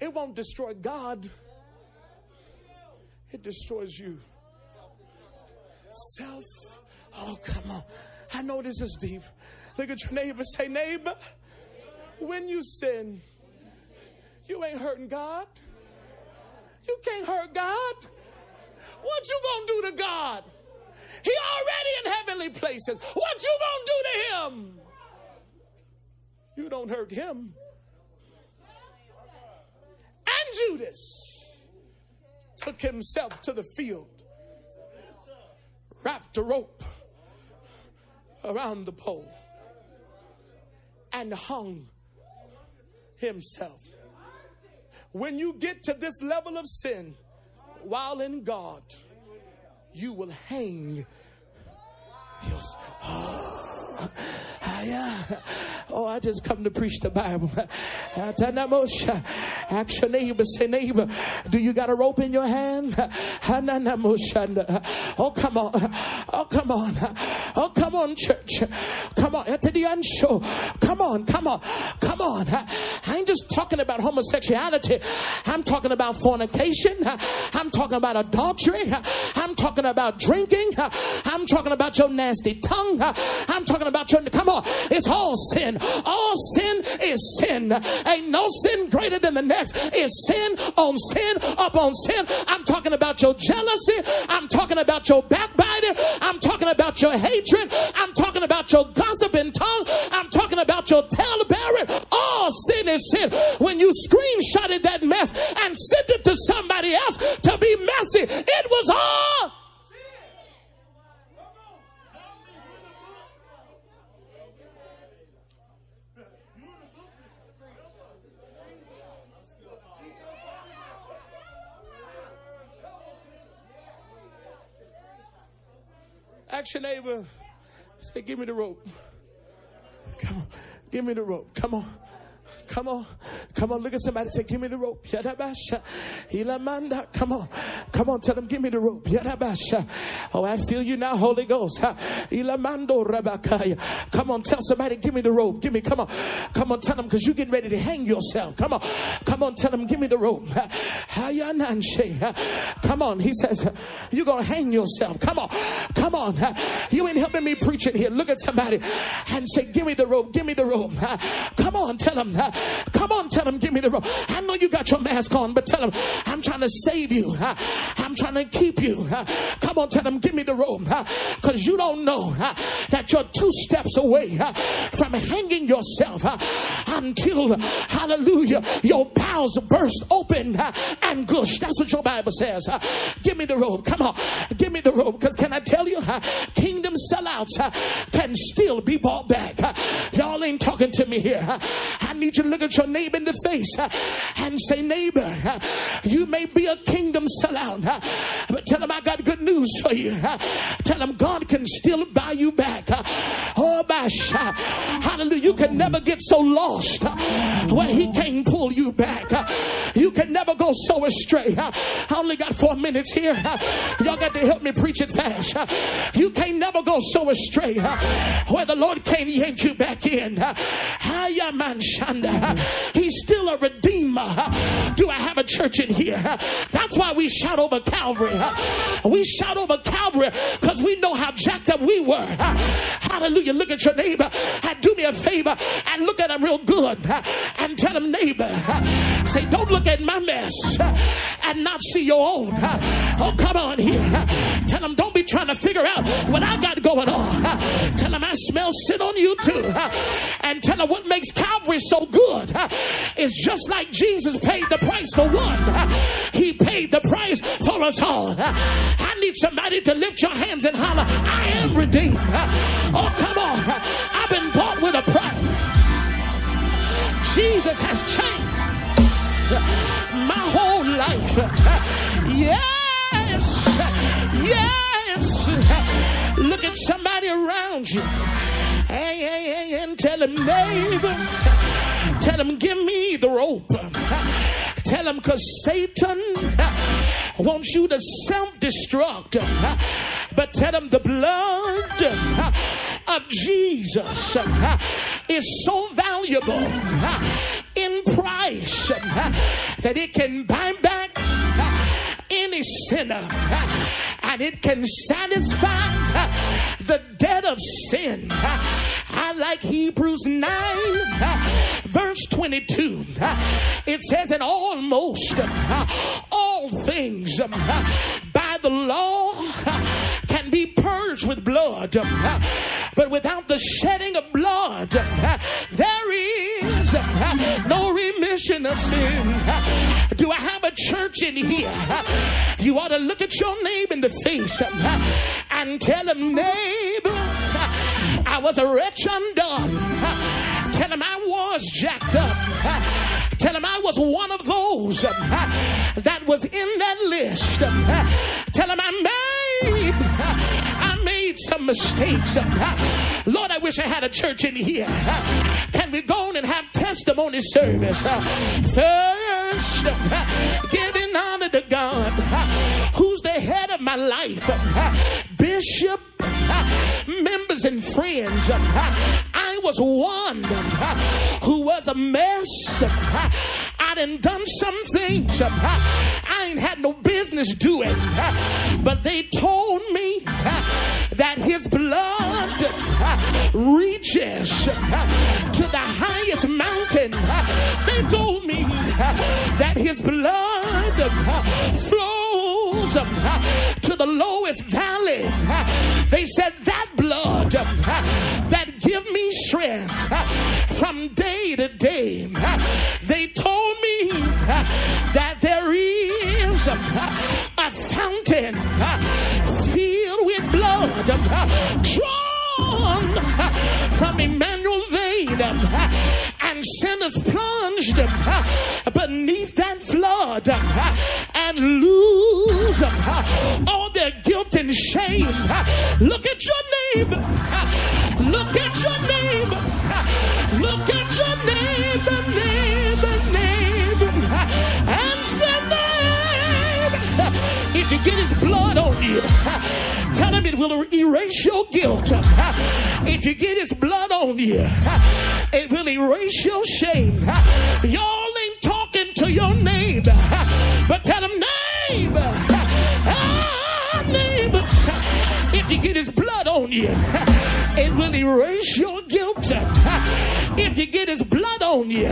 it won't destroy God. It destroys you. Self. Oh, come on. I know this is deep. Look at your neighbor. Say, neighbor, when you sin, you ain't hurting God. You can't hurt God. What you gonna do to God? He already in heavenly places. What you gonna do to him? You don't hurt him. And Judas took himself to the field, wrapped a rope around the pole, and hung himself. When you get to this level of sin, while in God, you will hang yourself. Oh, I, oh, I just come to preach the Bible. Ask your neighbor, say, neighbor, do you got a rope in your hand? Oh, come on. Oh, come on. Oh, come on, church. Come on. Come on. Come on. Come on. I ain't just talking about homosexuality. I'm talking about fornication. I'm talking about adultery. I'm talking about drinking. I'm talking about your nasty tongue. I'm talking about your... Come on. It's all sin. All sin is sin. Ain't no sin greater than the next. It's sin on sin upon sin. I'm talking about your jealousy. I'm talking about your backbiting. I'm talking about your hatred. I'm talking about your gossiping tongue. I'm talking about your tale-bearing. All sin is sin. When you screenshotted that mess and sent it to somebody else to be messy, it was all sin. Ask your neighbor. Say, give me the rope. Come on. Give me the rope. Come on. Come on. Come on. Look at somebody and say, give me the rope. Come on. Come on. Tell them, give me the rope. Oh, I feel you now, Holy Ghost. Come on. Tell somebody, give me the rope. Give me. Come on. Come on. Tell them, because you're getting ready to hang yourself. Come on. Come on. Tell them, give me the rope. Come on. He says, you're going to hang yourself. Come on. Come on. You ain't helping me preach it here. Look at somebody and say, give me the rope. Give me the rope. Come on. Tell them. Uh, come on, tell them, give me the rope. I know you got your mask on, but tell them, I'm trying to save you. Uh, I'm trying to keep you. Uh, come on, tell them, give me the rope. Because uh, you don't know uh, that you're two steps away uh, from hanging yourself uh, until, hallelujah, your bowels burst open uh, and gush. That's what your Bible says. Uh, give me the rope. Come on, give me the rope. Because can I tell you, uh, kingdom sellouts uh, can still be bought back. Uh, y'all ain't talking to me here. Uh, I need you to look at your neighbor in the face uh, and say, neighbor, uh, you may be a kingdom sellout, uh, but tell them I got good news for you. Uh, tell them God can still buy you back. Uh, oh, my shot. Hallelujah. You can never get so lost uh, where he can't pull you back. Uh, you can never go so astray. Uh, I only got four minutes here. Uh, y'all got to help me preach it fast. Uh, you can't never go so astray uh, where the Lord can't yank you back in. Uh, hiya, man. He's still a redeemer. Do I have a church in here? That's why we shout over Calvary. We shout over Calvary because we know how jacked up we were. Hallelujah. Look at your neighbor and do me a favor and look at him real good and tell him, neighbor, say, don't look at my mess and not see your own. Oh, come on here. Tell him, don't be trying to figure out what I got going on. Tell him, I smell sin on you too. And tell him what makes Calvary so good. Uh, it's just like Jesus paid the price for one. Uh, he paid the price for us all. Uh, I need somebody to lift your hands and holler, I am redeemed. Uh, oh, come on. Uh, I've been bought with a price. Jesus has changed uh, my whole life. Uh, yes. Uh, yes. Uh, look at somebody around you. Hey, hey, hey, and tell him, neighbor, tell him, give me the rope. Tell him, because Satan wants you to self-destruct. But tell him the blood of Jesus is so valuable in price that it can buy back any sinner. And it can satisfy uh, the debt of sin. Uh, I like Hebrews nine, uh, verse twenty-two. Uh, it says, in almost uh, all things um, uh, by the law uh, can be purged with blood. Um, uh, but without the shedding of blood, um, uh, there is um, uh, no remission of sin. Uh, do I have a church in here? Uh, you ought to look at your neighbor in the face uh, and tell him, neighbor, uh, I was a wretch undone. Uh, tell him I was jacked up. Uh, Tell him I was one of those uh, that was in that list. Uh, tell him I made, uh, I made some mistakes. Uh, Lord, I wish I had a church in here. Uh, can we go on and have testimony service? Uh, first, uh, giving honor to God, uh, who's the head of my life, uh, Bishop, uh, members and friends. Uh, I was one uh, who was a mess. Uh, I done done some things uh, I ain't had no business doing, uh, but they told me uh, that his blood uh, reaches uh, to the highest mountain. Uh, they told me uh, that his blood uh, flows uh, to the lowest valley. Uh, they said that blood uh, that give me strength uh, from day to day. Uh, they told me uh, that there is uh, a fountain uh, filled with blood uh, drawn uh, from Emmanuel's vein, uh, and sinners plunged uh, beneath that flood uh, and lose uh, all their guilt and and shame. Look at your name. Look at your name. Look at your name. The name, the name. And the name. If you get his blood on you, tell him it will erase your guilt. If you get his blood on you, it will erase your shame. Y'all ain't talking to your neighbor, but tell him neighbor. If you get his blood on you, it will erase your guilt. If you get his blood on you,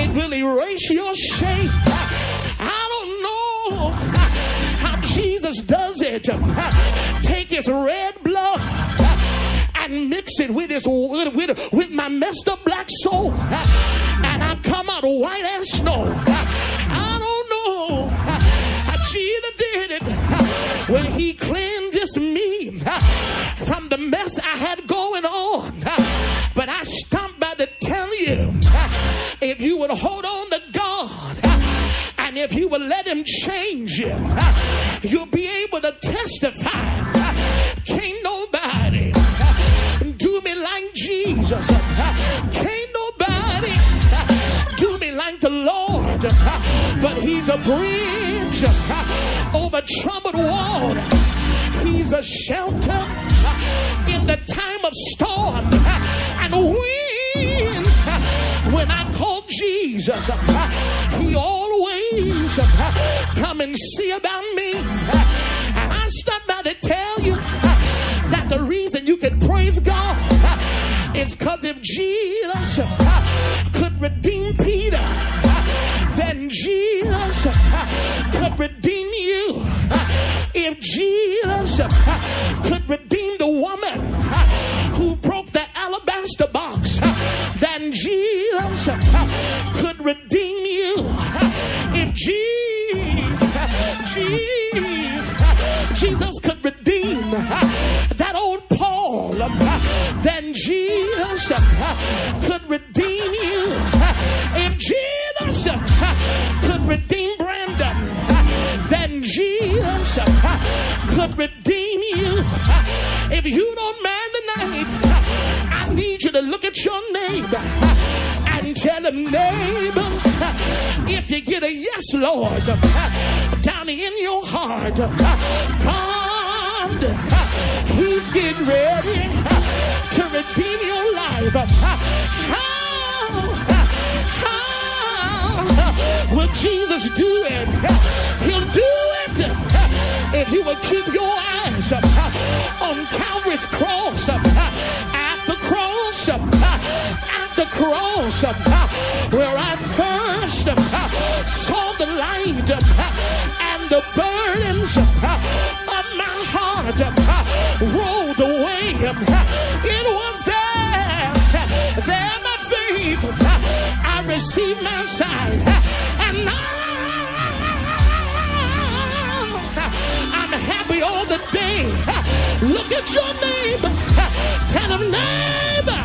it will erase your shame. I don't know how Jesus does it. Take his red blood and mix it with his with, with, with my messed up black soul, and I come out white as snow. I don't know how Jesus did it when he cleansed me from the mess I had going on, but I stopped by to tell you, if you would hold on to God and if you would let him change you, you'll be able to testify, can't nobody do me like Jesus, can't nobody do me like the Lord, but he's a bridge over troubled water. He's a shelter in the time of storm and wind. When I call Jesus, he always come and see about me. And I stop by to tell you that the reason you can praise God is because if Jesus could redeem Peter, then Jesus could redeem you. If Jesus could redeem the woman who broke the alabaster box, then Jesus could redeem you. If Jesus, Jesus could redeem that old Paul, then Jesus could redeem you. If Jesus could redeem Brandon, then Jesus could redeem you. If you don't mind the night, I need you to look at your neighbor and tell him, neighbor, if you get a yes, Lord, down in your heart, God, he's getting ready to redeem your life. How? Will Jesus do it? He'll do it if you will keep your eyes on Calvary's cross. At the cross, at the cross, where I first saw the light and the burdens of my heart rolled away. It was there, there my faith. Receive my sight, and now I'm happy all the day. Look at your neighbor, tell him, neighbor,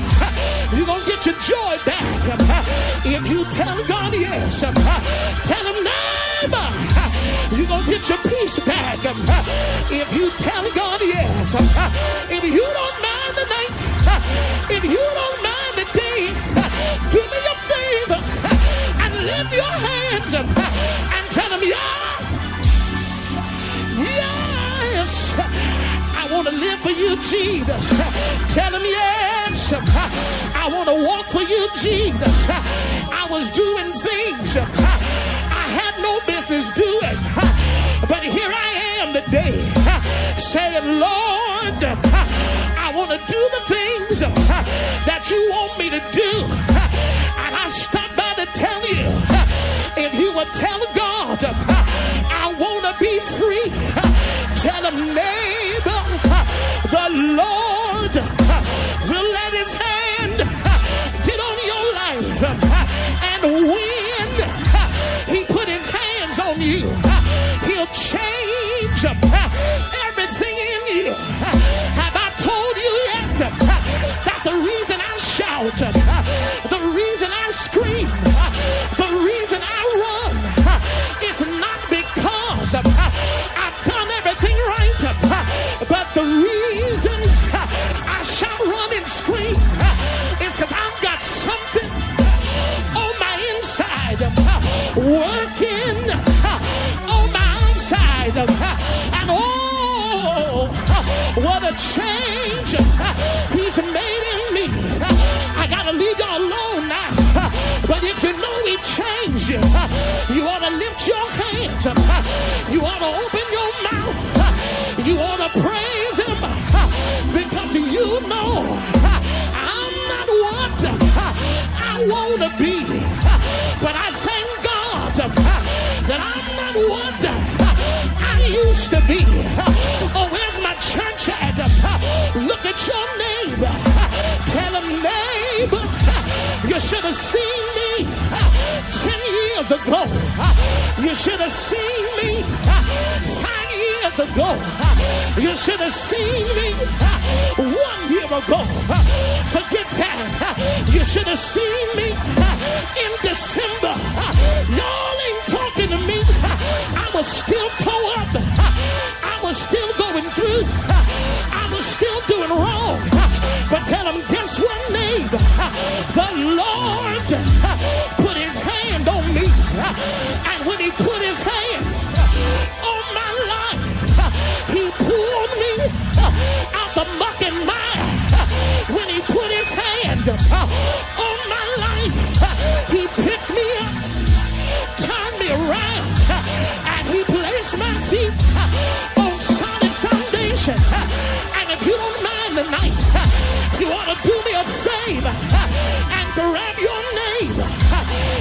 you're gonna get your joy back if you tell God yes. Tell him, neighbor, you're gonna get your peace back if you tell God yes. If you don't mind the night, if you don't mind the day, do me your favor and lift your hands up and tell them, yes, yes, I want to live for you, Jesus. Tell them, yes, I want to walk for you, Jesus. I was doing things I had no business doing, but here I am today saying, Lord, I want to do the things that you want me to do. I stop by to tell you, if you would tell God, I want to be free, tell him, neighbor, the Lord will let his hand get on your life. And when he put his hands on you, he'll change everything in you. Have I told you yet that the reason I shout, the reason I scream, the reason I run, is not because I've done everything right. kingdom. And oh, what a change he's made in me. I gotta leave y'all alone now. But if you know he changed you, you ought to lift your hands up. You ought to open your mouth. You ought to praise him. Because you know I'm not what I want to be. But I thank God that I'm not what I used to be. Oh, where's my church at? Look at your neighbor. Tell him, neighbor, you should have seen me ten years ago. You should have seen me five years ago. You should have seen me one year ago. Forget that. You should have seen me in December. Y'all ain't talking to me. I was still tore up. I was still going through. I was still doing wrong. But tell them, guess what, neighbor? The Lord put his hand on me. And when he put his hand on my life, he pulled me out the muck and mire. When he put his hand on my life, he picked me up, turned me around, and he placed my feet on solid foundation. And if you don't mind tonight, you ought to do me a favor and grab your neighbor.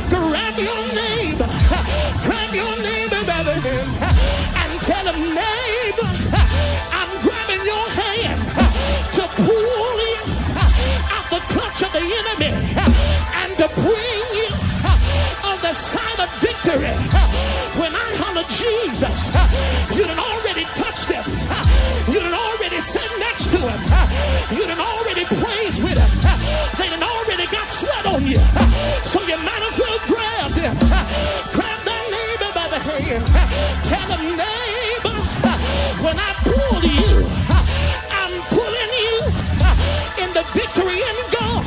Grab your neighbor. Grab your neighbor, baby. And tell him, neighbor, I'm grabbing your hand to pull you out the clutch of the enemy and to bring you on the side of victory. When I holler Jesus, you done already touched him. You done already sat next to him. You done already praised with him. They done already got sweat on you. So you might as well grab them. Grab that neighbor by the hand. Tell them, neighbor, when I pull you, I'm pulling you in the victory in God.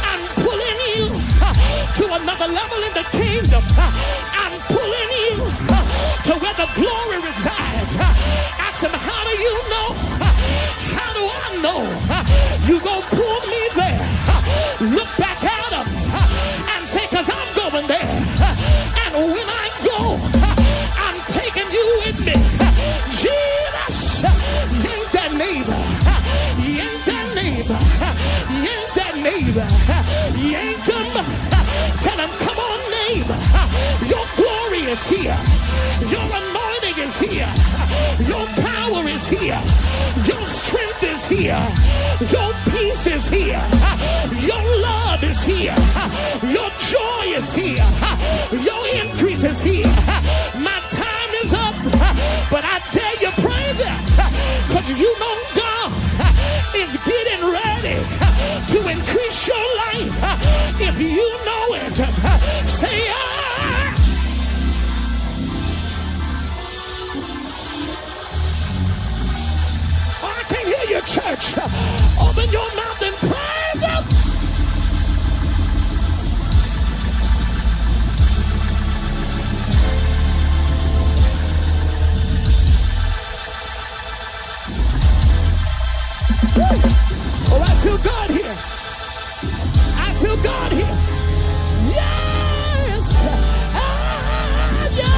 I'm pulling you to another level in the kingdom. I'm pulling you to where the glory resides. Ask him, how do you know? How do I know? You go pull me there. Look back at him and say, because I'm going there. And when I go, I'm taking you with me. Jesus, yank that neighbor. Yank that neighbor. Yank that neighbor. Yank him. Tell him, come on, neighbor. Your glory is here. Your anointing is here. Your power is here. Your strength is here. Your peace is here. Your love is here. Your joy is here. Your increase is here. My time is up. But I dare you praise it. Because you know God is getting ready to increase your life. If you know it, say I. Your church, open your mouth and praise him. Oh, I feel God here. I feel God here. Yes, ah, yes.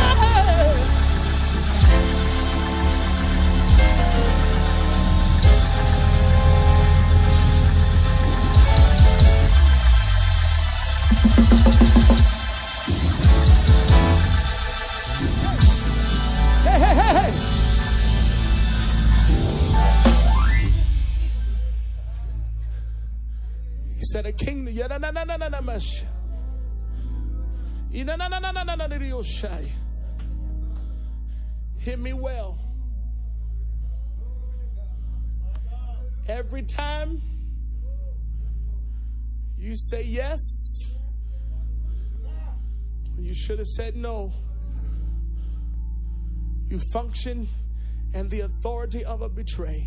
He said a kingdom. Hear me well. Every time you say yes, you should have said no. You function in the authority of a betray.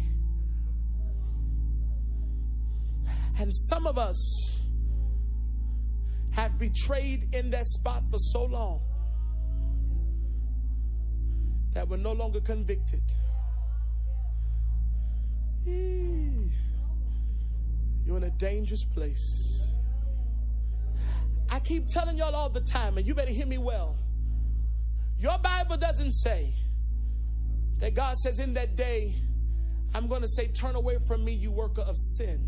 And some of us have betrayed in that spot for so long that were no longer convicted. Eee. You're in a dangerous place. I keep telling y'all all the time, and you better hear me well. Your Bible doesn't say that God says in that day, I'm going to say, turn away from me, you worker of sin.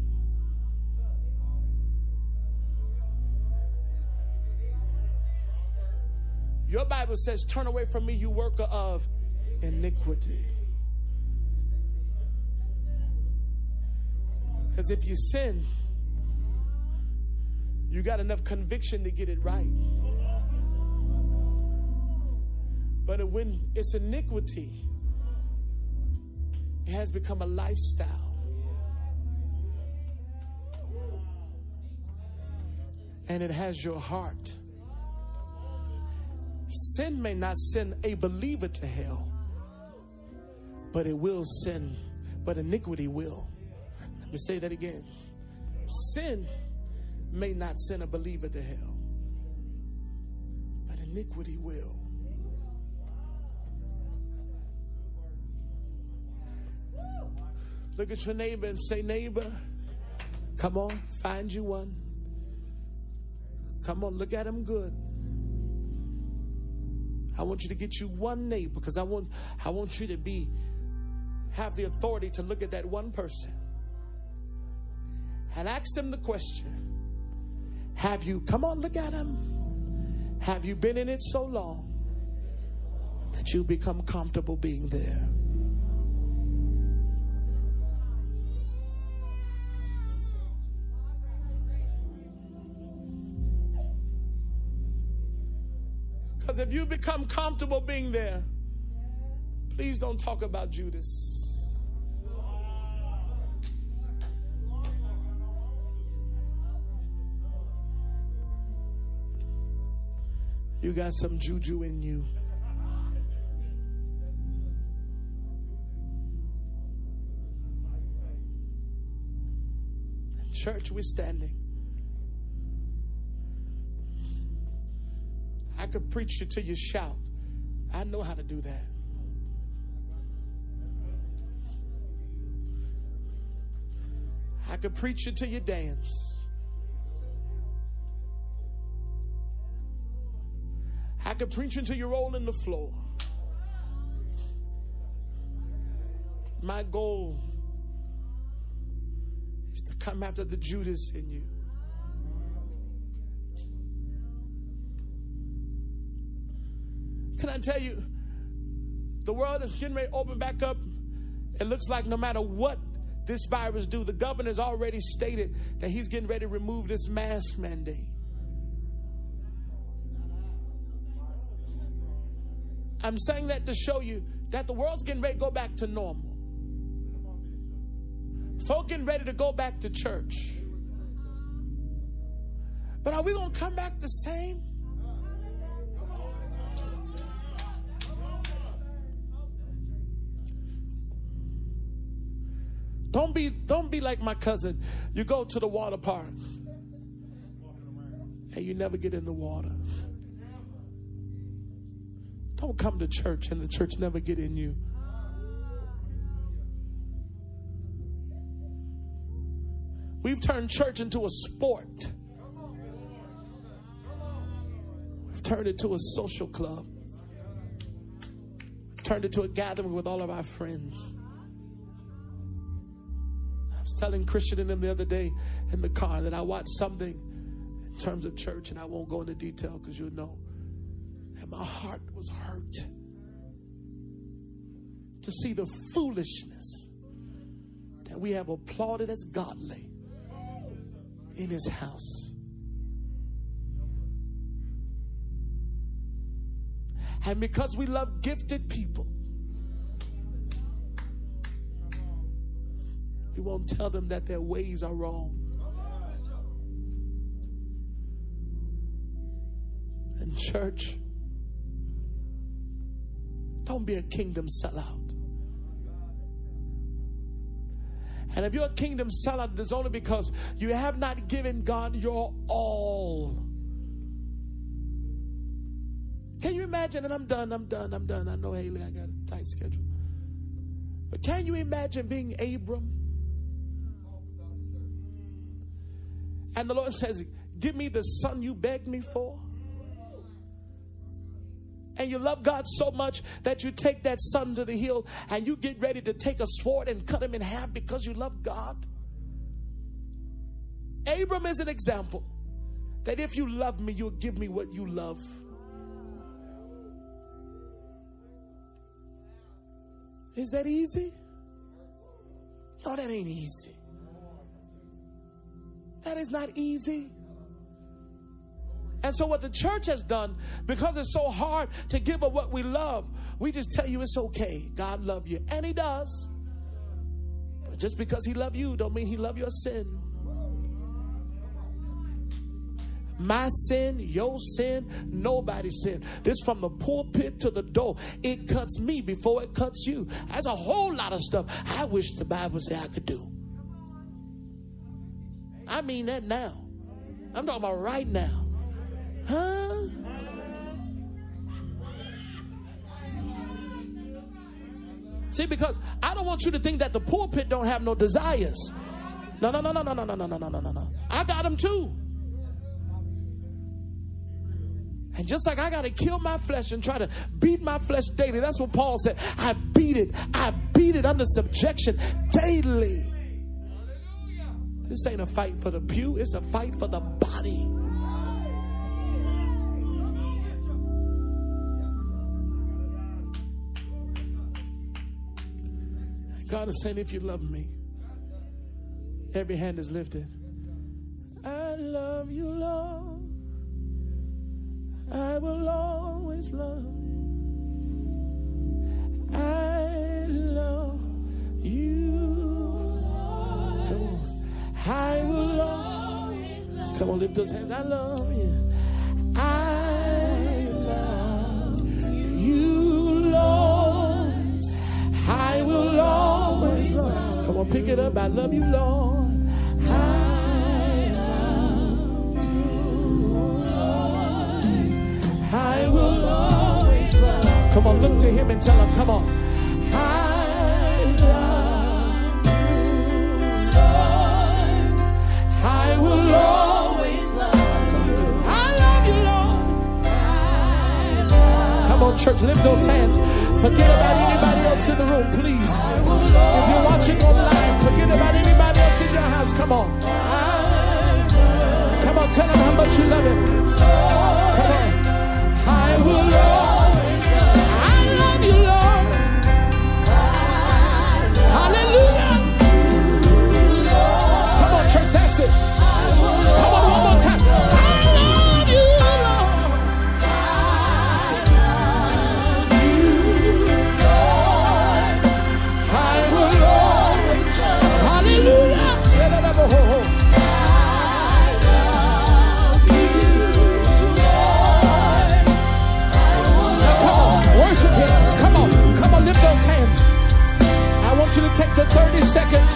Your Bible says, turn away from me, you worker of iniquity. Because if you sin, you got enough conviction to get it right. But when it's iniquity, it has become a lifestyle. And it has your heart. Sin may not send a believer to hell, but it will sin, but iniquity will. Let me say that again. Sin may not send a believer to hell, but iniquity will. Look at your neighbor and say, neighbor, come on, find you one. Come on, look at him good. I want you to get you one neighbor, because I want I want you to be have the authority to look at that one person and ask them the question. Have you, come on, look at him. Have you been in it so long that you've become comfortable being there? Because if you become comfortable being there, please don't talk about Judas. You got some juju in you. And church, we're standing. I could preach you till you shout. I know how to do that. I could preach you till you dance. I could preach you till you roll on the floor. My goal is to come after the Judas in you. Can I tell you, the world is getting ready to open back up. It looks like no matter what this virus do, the governor's already stated that he's getting ready to remove this mask mandate. I'm saying that to show you that the world's getting ready to go back to normal. Folk getting ready to go back to church. But are we going to come back the same? Don't be, don't be like my cousin. You go to the water park and you never get in the water. Don't come to church and the church never get in you. We've turned church into a sport. We've turned it to a social club. We've turned it to a gathering with all of our friends. I was telling Christian and them the other day in the car that I watched something in terms of church, and I won't go into detail because you know, and my heart was hurt to see the foolishness that we have applauded as godly in his house. And because we love gifted people, we won't tell them that their ways are wrong. And church, don't be a kingdom sellout. And if you're a kingdom sellout, it's only because you have not given God your all. Can you imagine? imagine, and I'm done, I'm done, I'm done. I know, Haley, I got a tight schedule. But can you imagine being Abram? And the Lord says, give me the son you begged me for. And you love God so much that you take that son to the hill and you get ready to take a sword and cut him in half because you love God. Abram is an example that if you love me, you'll give me what you love. Is that easy? No, that ain't easy. That is not easy. And so what the church has done, because it's so hard to give up what we love, we just tell you it's okay. God love you. And he does. But just because he love you don't mean he love your sin. My sin, your sin, nobody's sin. This from the pulpit to the door. It cuts me before it cuts you. That's a whole lot of stuff I wish the Bible said I could do. I mean that now. I'm talking about right now. Huh? See, because I don't want you to think that the pulpit don't have no desires. No, no, no, no, no, no, no, no, no, no, no, no. I got them too. And just like I got to kill my flesh and try to beat my flesh daily. That's what Paul said. I beat it. I beat it under subjection daily. Hallelujah. This ain't a fight for the pew. It's a fight for the body. God is saying, if you love me, every hand is lifted. I love you, Lord. I will always love you. I love you. Come on. I will always love you. Come on, lift those hands. I love you. I love you, Lord. I will always love you. Come on, pick it up. I love you, Lord. I I will always love you. Come on, look to him and tell him, come on. I love you, Lord. I will always love you. I love you, Lord. I love you. Come on, church, lift those hands. Forget about anybody else in the room, please. If you're watching online, forget about anybody else in your house. Come on. Come on, tell him how much you love him. Come on. I will always love. I love you, Lord. Love Hallelujah. Lord. Come on, church, that's it. Come on, one more time. I love you, Lord. I love you, Lord. I will always love. Hallelujah. You to take the thirty seconds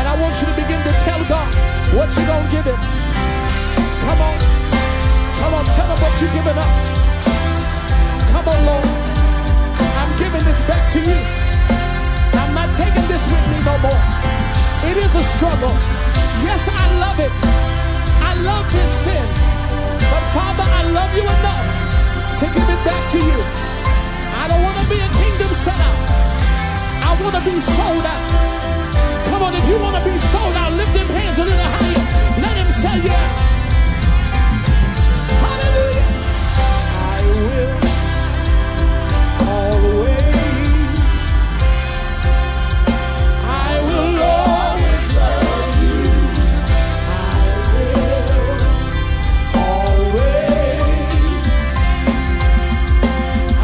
and I want you to begin to tell God what you don't give him. Come on, come on, tell him what you're giving up. Come on, Lord, I'm giving this back to you. I'm not taking this with me no more. It is a struggle. Yes, I love it. I love this sin, but Father, I love you enough to give it back to you. I don't want to be a kingdom setup. I want to be sold out. Come on, if you want to be sold out, lift them hands a little higher. Let him say, yeah. Hallelujah. I will always, I will always love you. I will always. I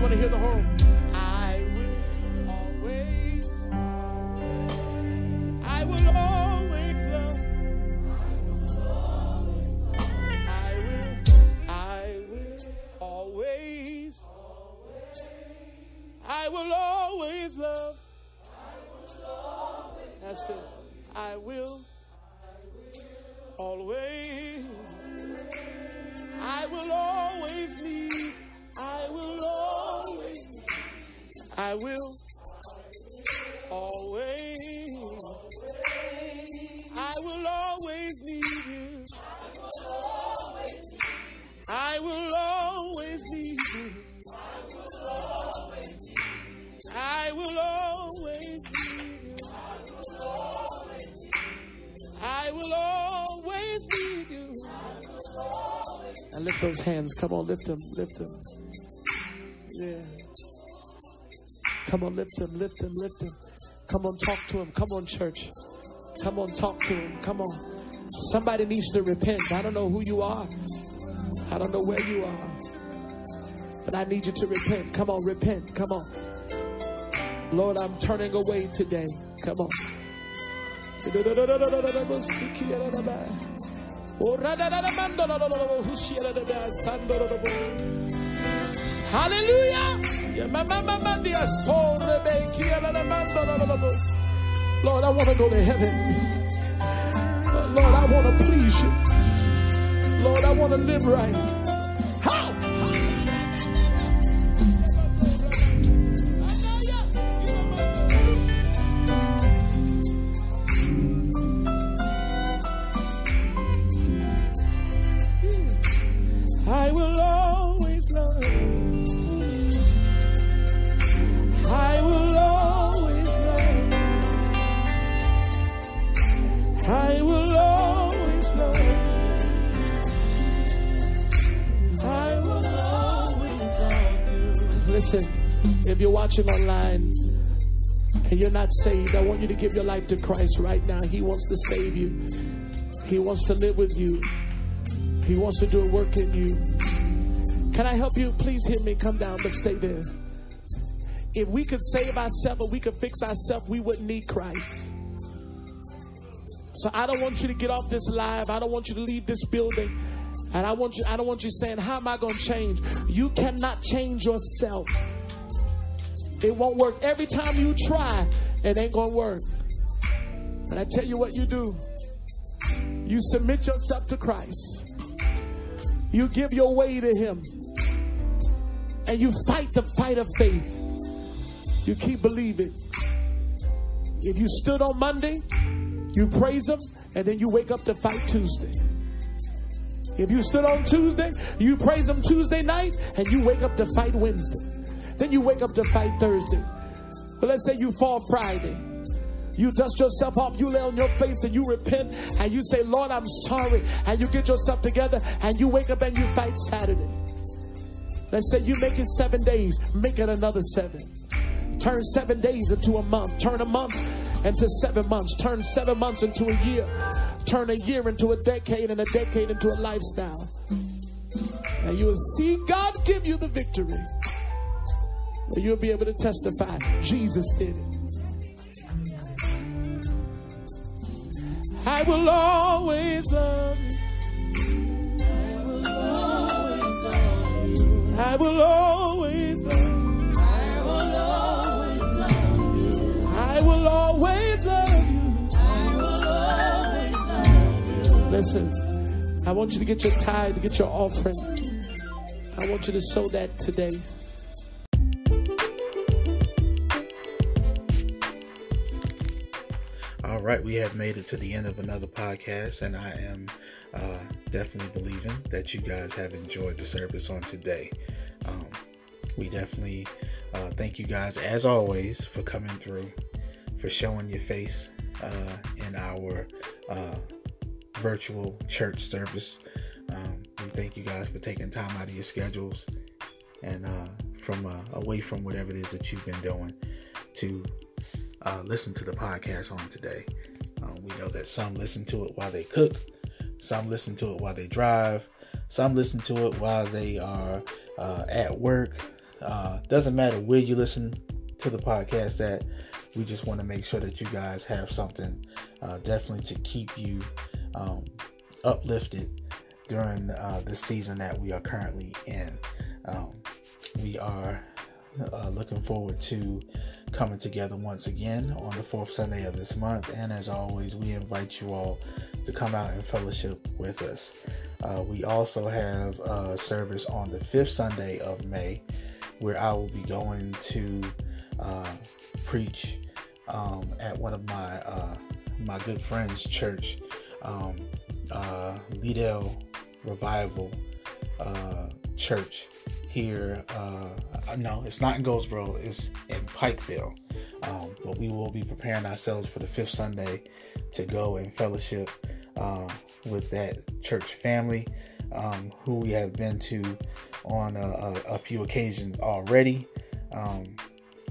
want to hear the whole. I will always, I will always love. I will, I will always, I will always love. That's it. I will always, I will always need, I will always need, I will always, I will always need you, I will always need you, I will always need you, I will always need you. And lift those hands. Come on, lift them, lift them. Yeah. Come on, lift them, lift them, lift them. Come on, talk to them. Come on, church. Come on, talk to them. Come on. Somebody needs to repent. I don't know who you are. I don't know where you are. But I need you to repent. Come on, repent. Come on. Lord, I'm turning away today. Come on. Hallelujah. Lord, I want to go to heaven. Lord, I want to please you. Lord, I want to live right. How? I will always love you. I will always love you. I will always love you. I will always love you. Listen, if you're watching online and you're not saved, I want you to give your life to Christ right now. He wants to save you. He wants to live with you. He wants to do a work in you. Can I help you? Please hear me. Come down, but stay there. If we could save ourselves, if we could fix ourselves, we wouldn't need Christ. So I don't want you to get off this live. I don't want you to leave this building. And I want you, I don't want you saying, how am I going to change? You cannot change yourself. It won't work. Every time you try, it ain't going to work. And I tell you what you do. You submit yourself to Christ. You give your way to him. And you fight the fight of faith. You keep believing. If you stood on Monday, you praise him, and then you wake up to fight Tuesday. If you stood on Tuesday, you praise him Tuesday night, and you wake up to fight Wednesday. Then you wake up to fight Thursday. But let's say you fall Friday. You dust yourself off, you lay on your face and you repent and you say, Lord, I'm sorry. And you get yourself together and you wake up and you fight Saturday. Let's say you make it seven days, make it another seven. Turn seven days into a month. Turn a month into seven months. Turn seven months into a year. Turn a year into a decade and a decade into a lifestyle. And you will see God give you the victory. And you'll be able to testify, Jesus did it. I will always love you. I will always love you. I will always love you. I will always love you. I will always love you. I will always love you. Listen, I want you to get your tithe, get your offering. I want you to sow that today. All right, we have made it to the end of another podcast, and I am uh, definitely believing that you guys have enjoyed the service on today. Um, we definitely uh, thank you guys, as always, for coming through, for showing your face uh, in our uh, virtual church service. Um, we thank you guys for taking time out of your schedules and uh, from uh, away from whatever it is that you've been doing to Uh, listen to the podcast on today. Um, we know that some listen to it while they cook, some listen to it while they drive, some listen to it while they are uh, at work, Uh, doesn't matter where you listen to the podcast at. We just want to make sure that you guys have something uh, definitely to keep you um, uplifted during uh, the season that we are currently in. Um, we are uh, looking forward to coming together once again on the fourth Sunday of this month. And as always, we invite you all to come out and fellowship with us. Uh, we also have a service on the fifth Sunday of May, where I will be going to uh, preach um, at one of my uh, my good friends' church, um, uh, Liddell Revival uh, Church here. Uh, no, it's not in Goldsboro. It's in Pikeville. Um, but we will be preparing ourselves for the fifth Sunday to go and fellowship uh, with that church family, um, who we have been to on a, a, a few occasions already. Um,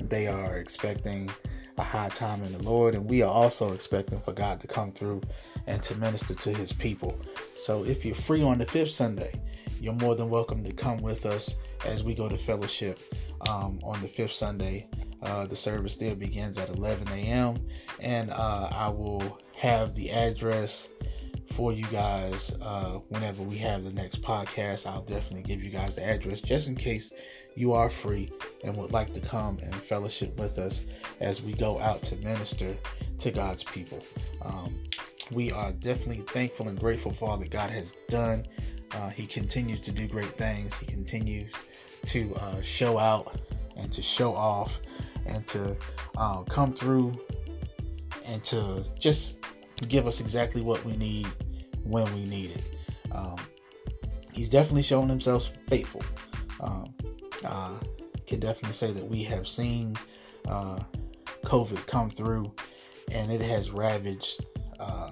they are expecting a high time in the Lord, and we are also expecting for God to come through and to minister to his people. So if you're free on the fifth Sunday, you're more than welcome to come with us as we go to fellowship um, on the fifth Sunday. Uh, the service there begins at eleven a.m. and uh, I will have the address for you guys uh, whenever we have the next podcast. I'll definitely give you guys the address just in case you are free and would like to come and fellowship with us as we go out to minister to God's people. Um, we are definitely thankful and grateful for all that God has done. Uh, he continues to do great things. He continues to uh, show out and to show off and to uh, come through and to just give us exactly what we need when we need it. Um, he's definitely shown himself faithful. Um, I can definitely say that we have seen uh, COVID come through, and it has ravaged uh,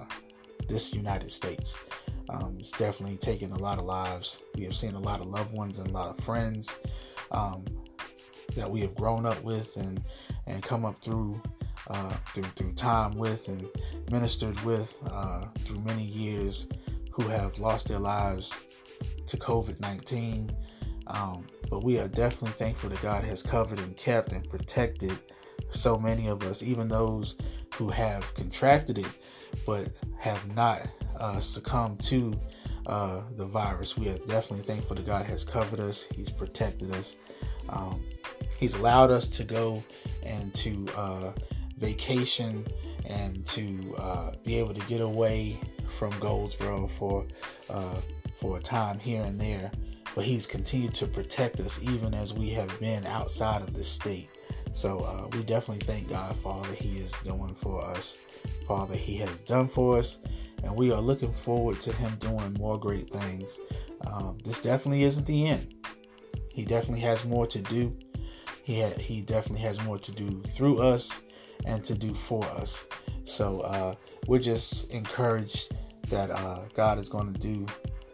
this United States. Um, it's definitely taken a lot of lives. We have seen a lot of loved ones and a lot of friends um, that we have grown up with and, and come up through Uh, through through time with and ministered with uh, through many years, who have lost their lives to covid nineteen. Um, but we are definitely thankful that God has covered and kept and protected so many of us, even those who have contracted it but have not uh, succumbed to uh, the virus. We are definitely thankful that God has covered us. He's protected us. Um, he's allowed us to go and to uh, vacation and to uh, be able to get away from Goldsboro for uh, for a time here and there, but he's continued to protect us even as we have been outside of the state. So uh, we definitely thank God for all that he is doing for us, for all that he has done for us, and we are looking forward to him doing more great things. Um, this definitely isn't the end. He definitely has more to do. He ha- he definitely has more to do through us and to do for us. So uh, we're just encouraged that uh, God is going to do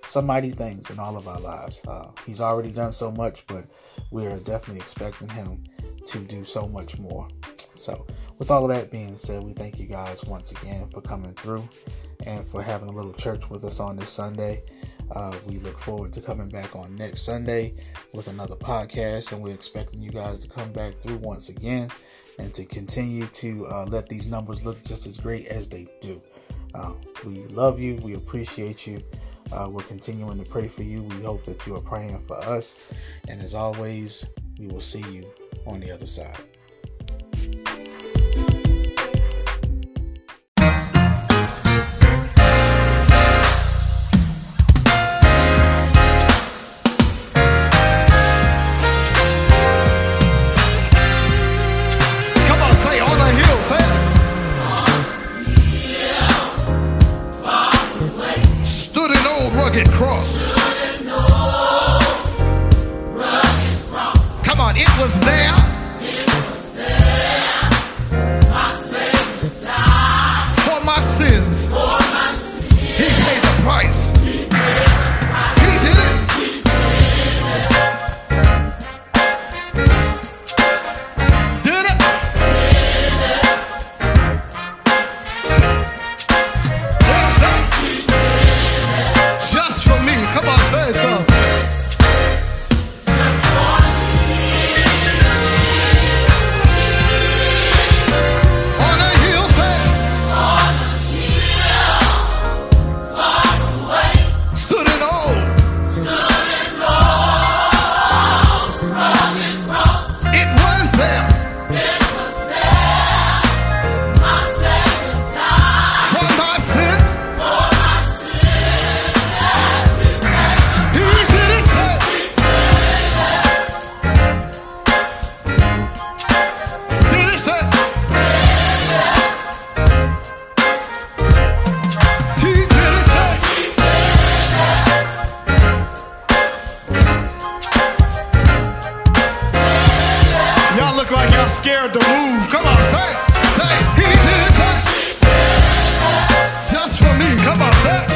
some mighty things in all of our lives. Uh, he's already done so much, but we're definitely expecting him to do so much more. So with all of that being said, we thank you guys once again for coming through and for having a little church with us on this Sunday. Uh, we look forward to coming back on next Sunday with another podcast, and we're expecting you guys to come back through once again and to continue to uh, let these numbers look just as great as they do. Uh, we love you. We appreciate you. Uh, we're continuing to pray for you. We hope that you are praying for us. And as always, we will see you on the other side. Cross. Come on, it was there. It was there. My Savior died for my sins. For my sins. He paid the price. He paid the price. He did it. He did it. Did it. Did it. What's up? He did it. Just for me, come on, say something. Just for me. scared to move. Come on, say it, say it. He did it, say it. Just for me, come on, say it.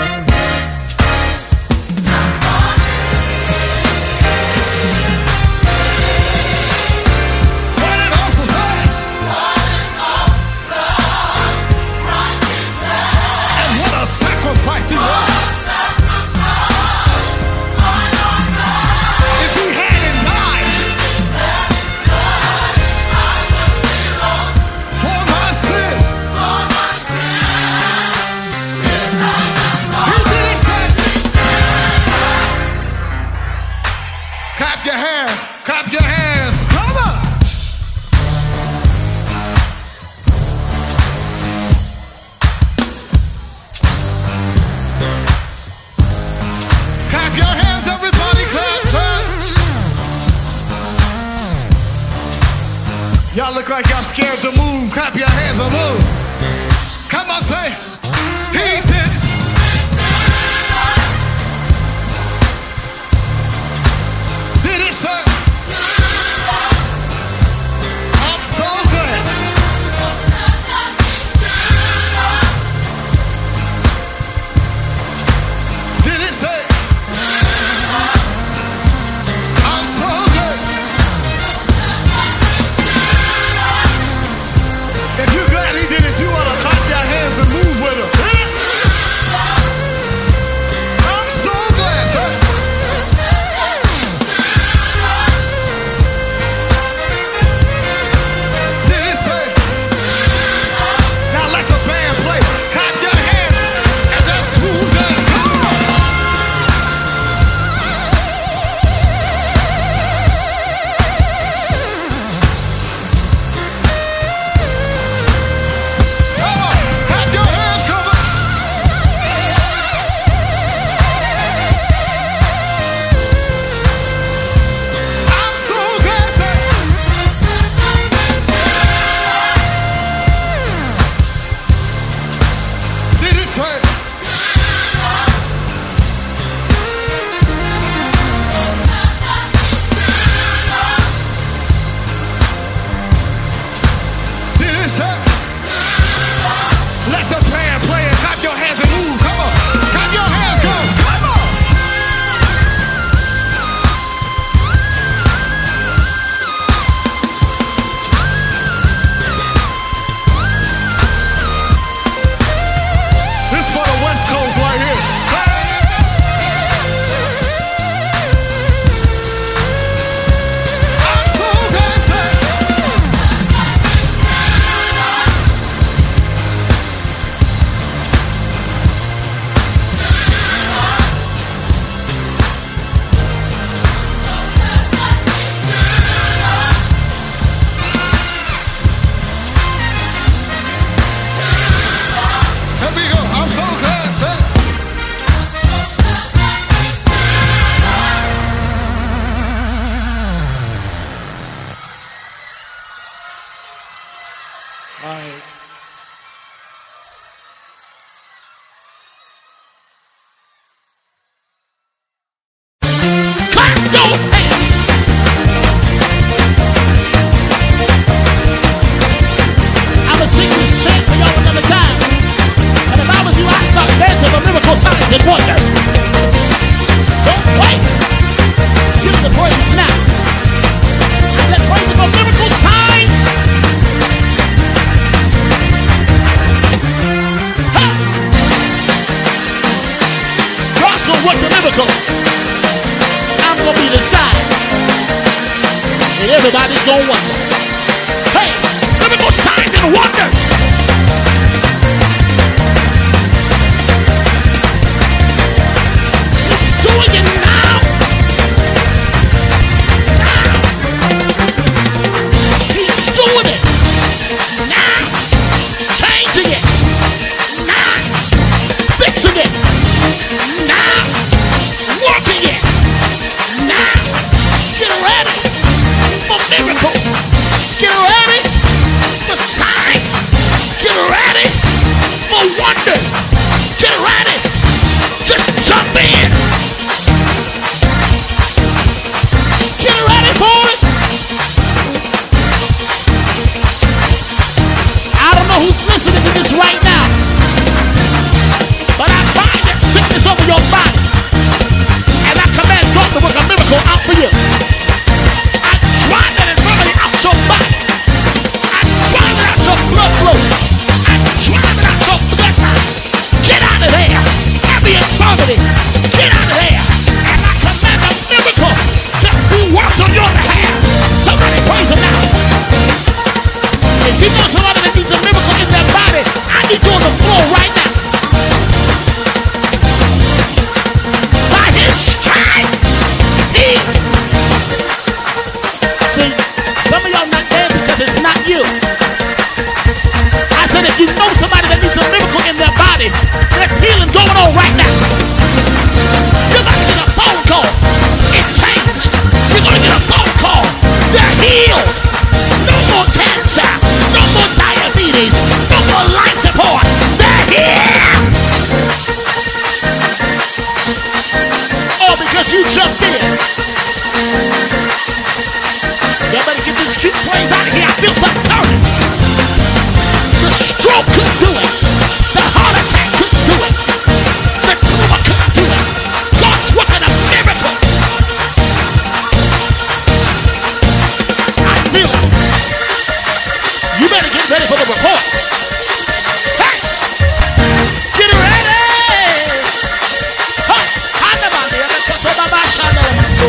Y'all look like y'all scared to move. Clap your hands and move. Come on, say, he did it. Did it, sir? I'm so glad. Did it, sir? Get ready, just jump in. of y'all not dancing because it's not you. I said if you know somebody that needs a miracle in their body, there's healing going on right now. You're about to get a phone call. It changed. You're going to get a phone call. They're healed. No more cancer. No more diabetes. No more life support. They're here. All because you jumped in. Y'all better get these cute planes out of here. I feel something turning. The stroke could do it. The heart attack could do it. The tumor could do it. God's working a miracle. I feel it. You better get ready for the report. Hey! Get ready! Huh! I never knew I could talk about my shadow.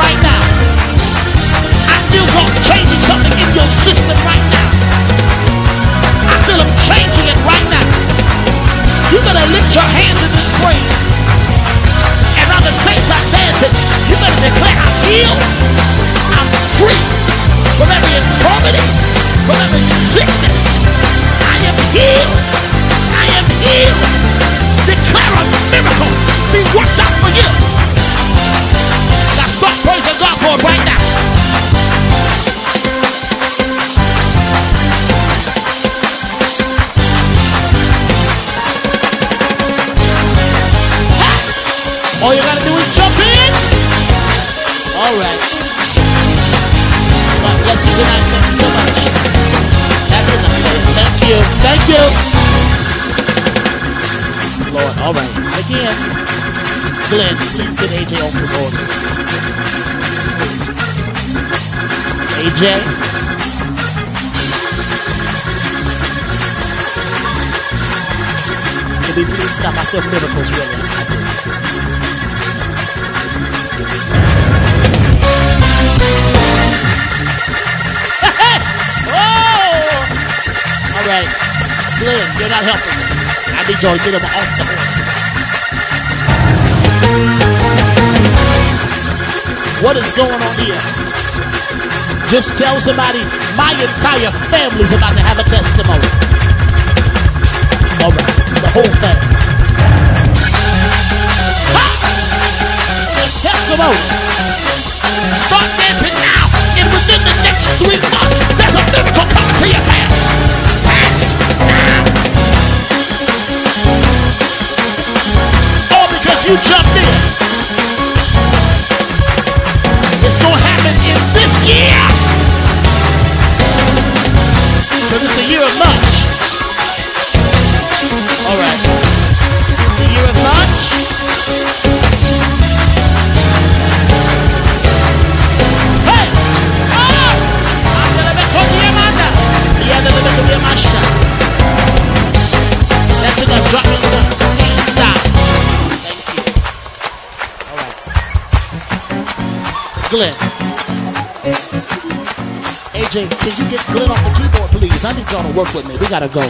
Right now, I feel God changing something in your system right now. I feel Him changing it right now. You better lift your hands in this praise, and on the saints are dancing. You better declare, I'm healed, I'm free from every infirmity, from every sickness. I am healed. I am healed. Declare a miracle be worked out for you. Stop praising God for it right now. Hey! All you gotta do is jump in. All right. God bless you tonight. Thank you so much. That is amazing. Thank you. Thank you. Lord, all right. Again. Glenn, please get A J off his order. A J. Can we please stop? I feel miracles really. Oh! All right. Glenn, you're not helping me. I need y'all to get him off the horse. What is going on here? Just tell somebody, my entire family's about to have a testimony. All right, the whole family. Ha! The testimony. Start dancing now, and within the next three months, there's a miracle coming to your hand. Dance now. All because you jumped in. It's gonna happen in this year. But it's the year of lunch. All right. The year of lunch. Hey! Oh! I'm gonna be called the Amanda. Yeah, I'm gonna be the Masha. That's enough. Drop it down. Glenn. A J, can you get Glenn off the keyboard, please? I need y'all to work with me. We gotta go.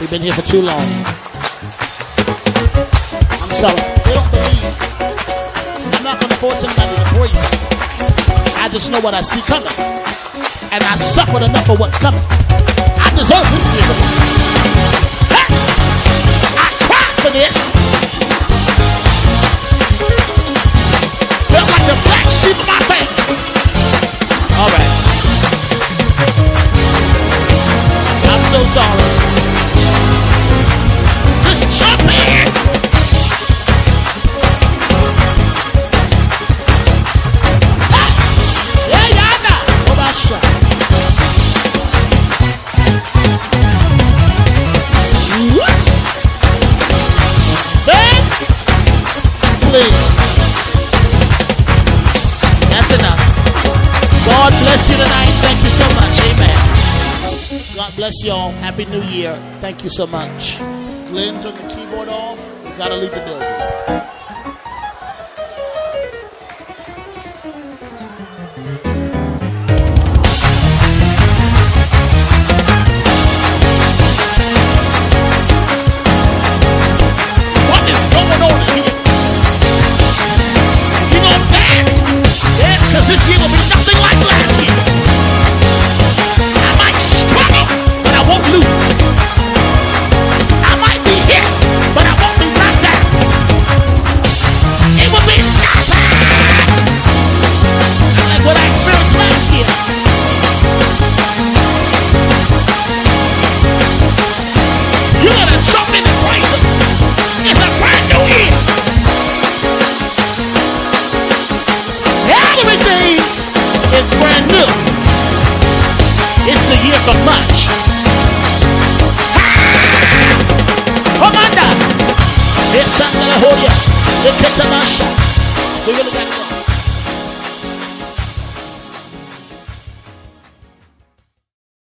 We've been here for too long. I'm sorry. They don't believe. I'm not gonna force anybody to praise me. I just know what I see coming. And I suffered enough for what's coming. I deserve this year. Hey! I cried for this. The black sheep of my bank. All right. I'm so sorry. Just jump in. Ah! Yeah, yeah, I know. What about shot? Ben, please. God bless you tonight. Thank you so much. Amen. God bless y'all. Happy New Year. Thank you so much. Glenn, turn the keyboard off. You gotta leave the building.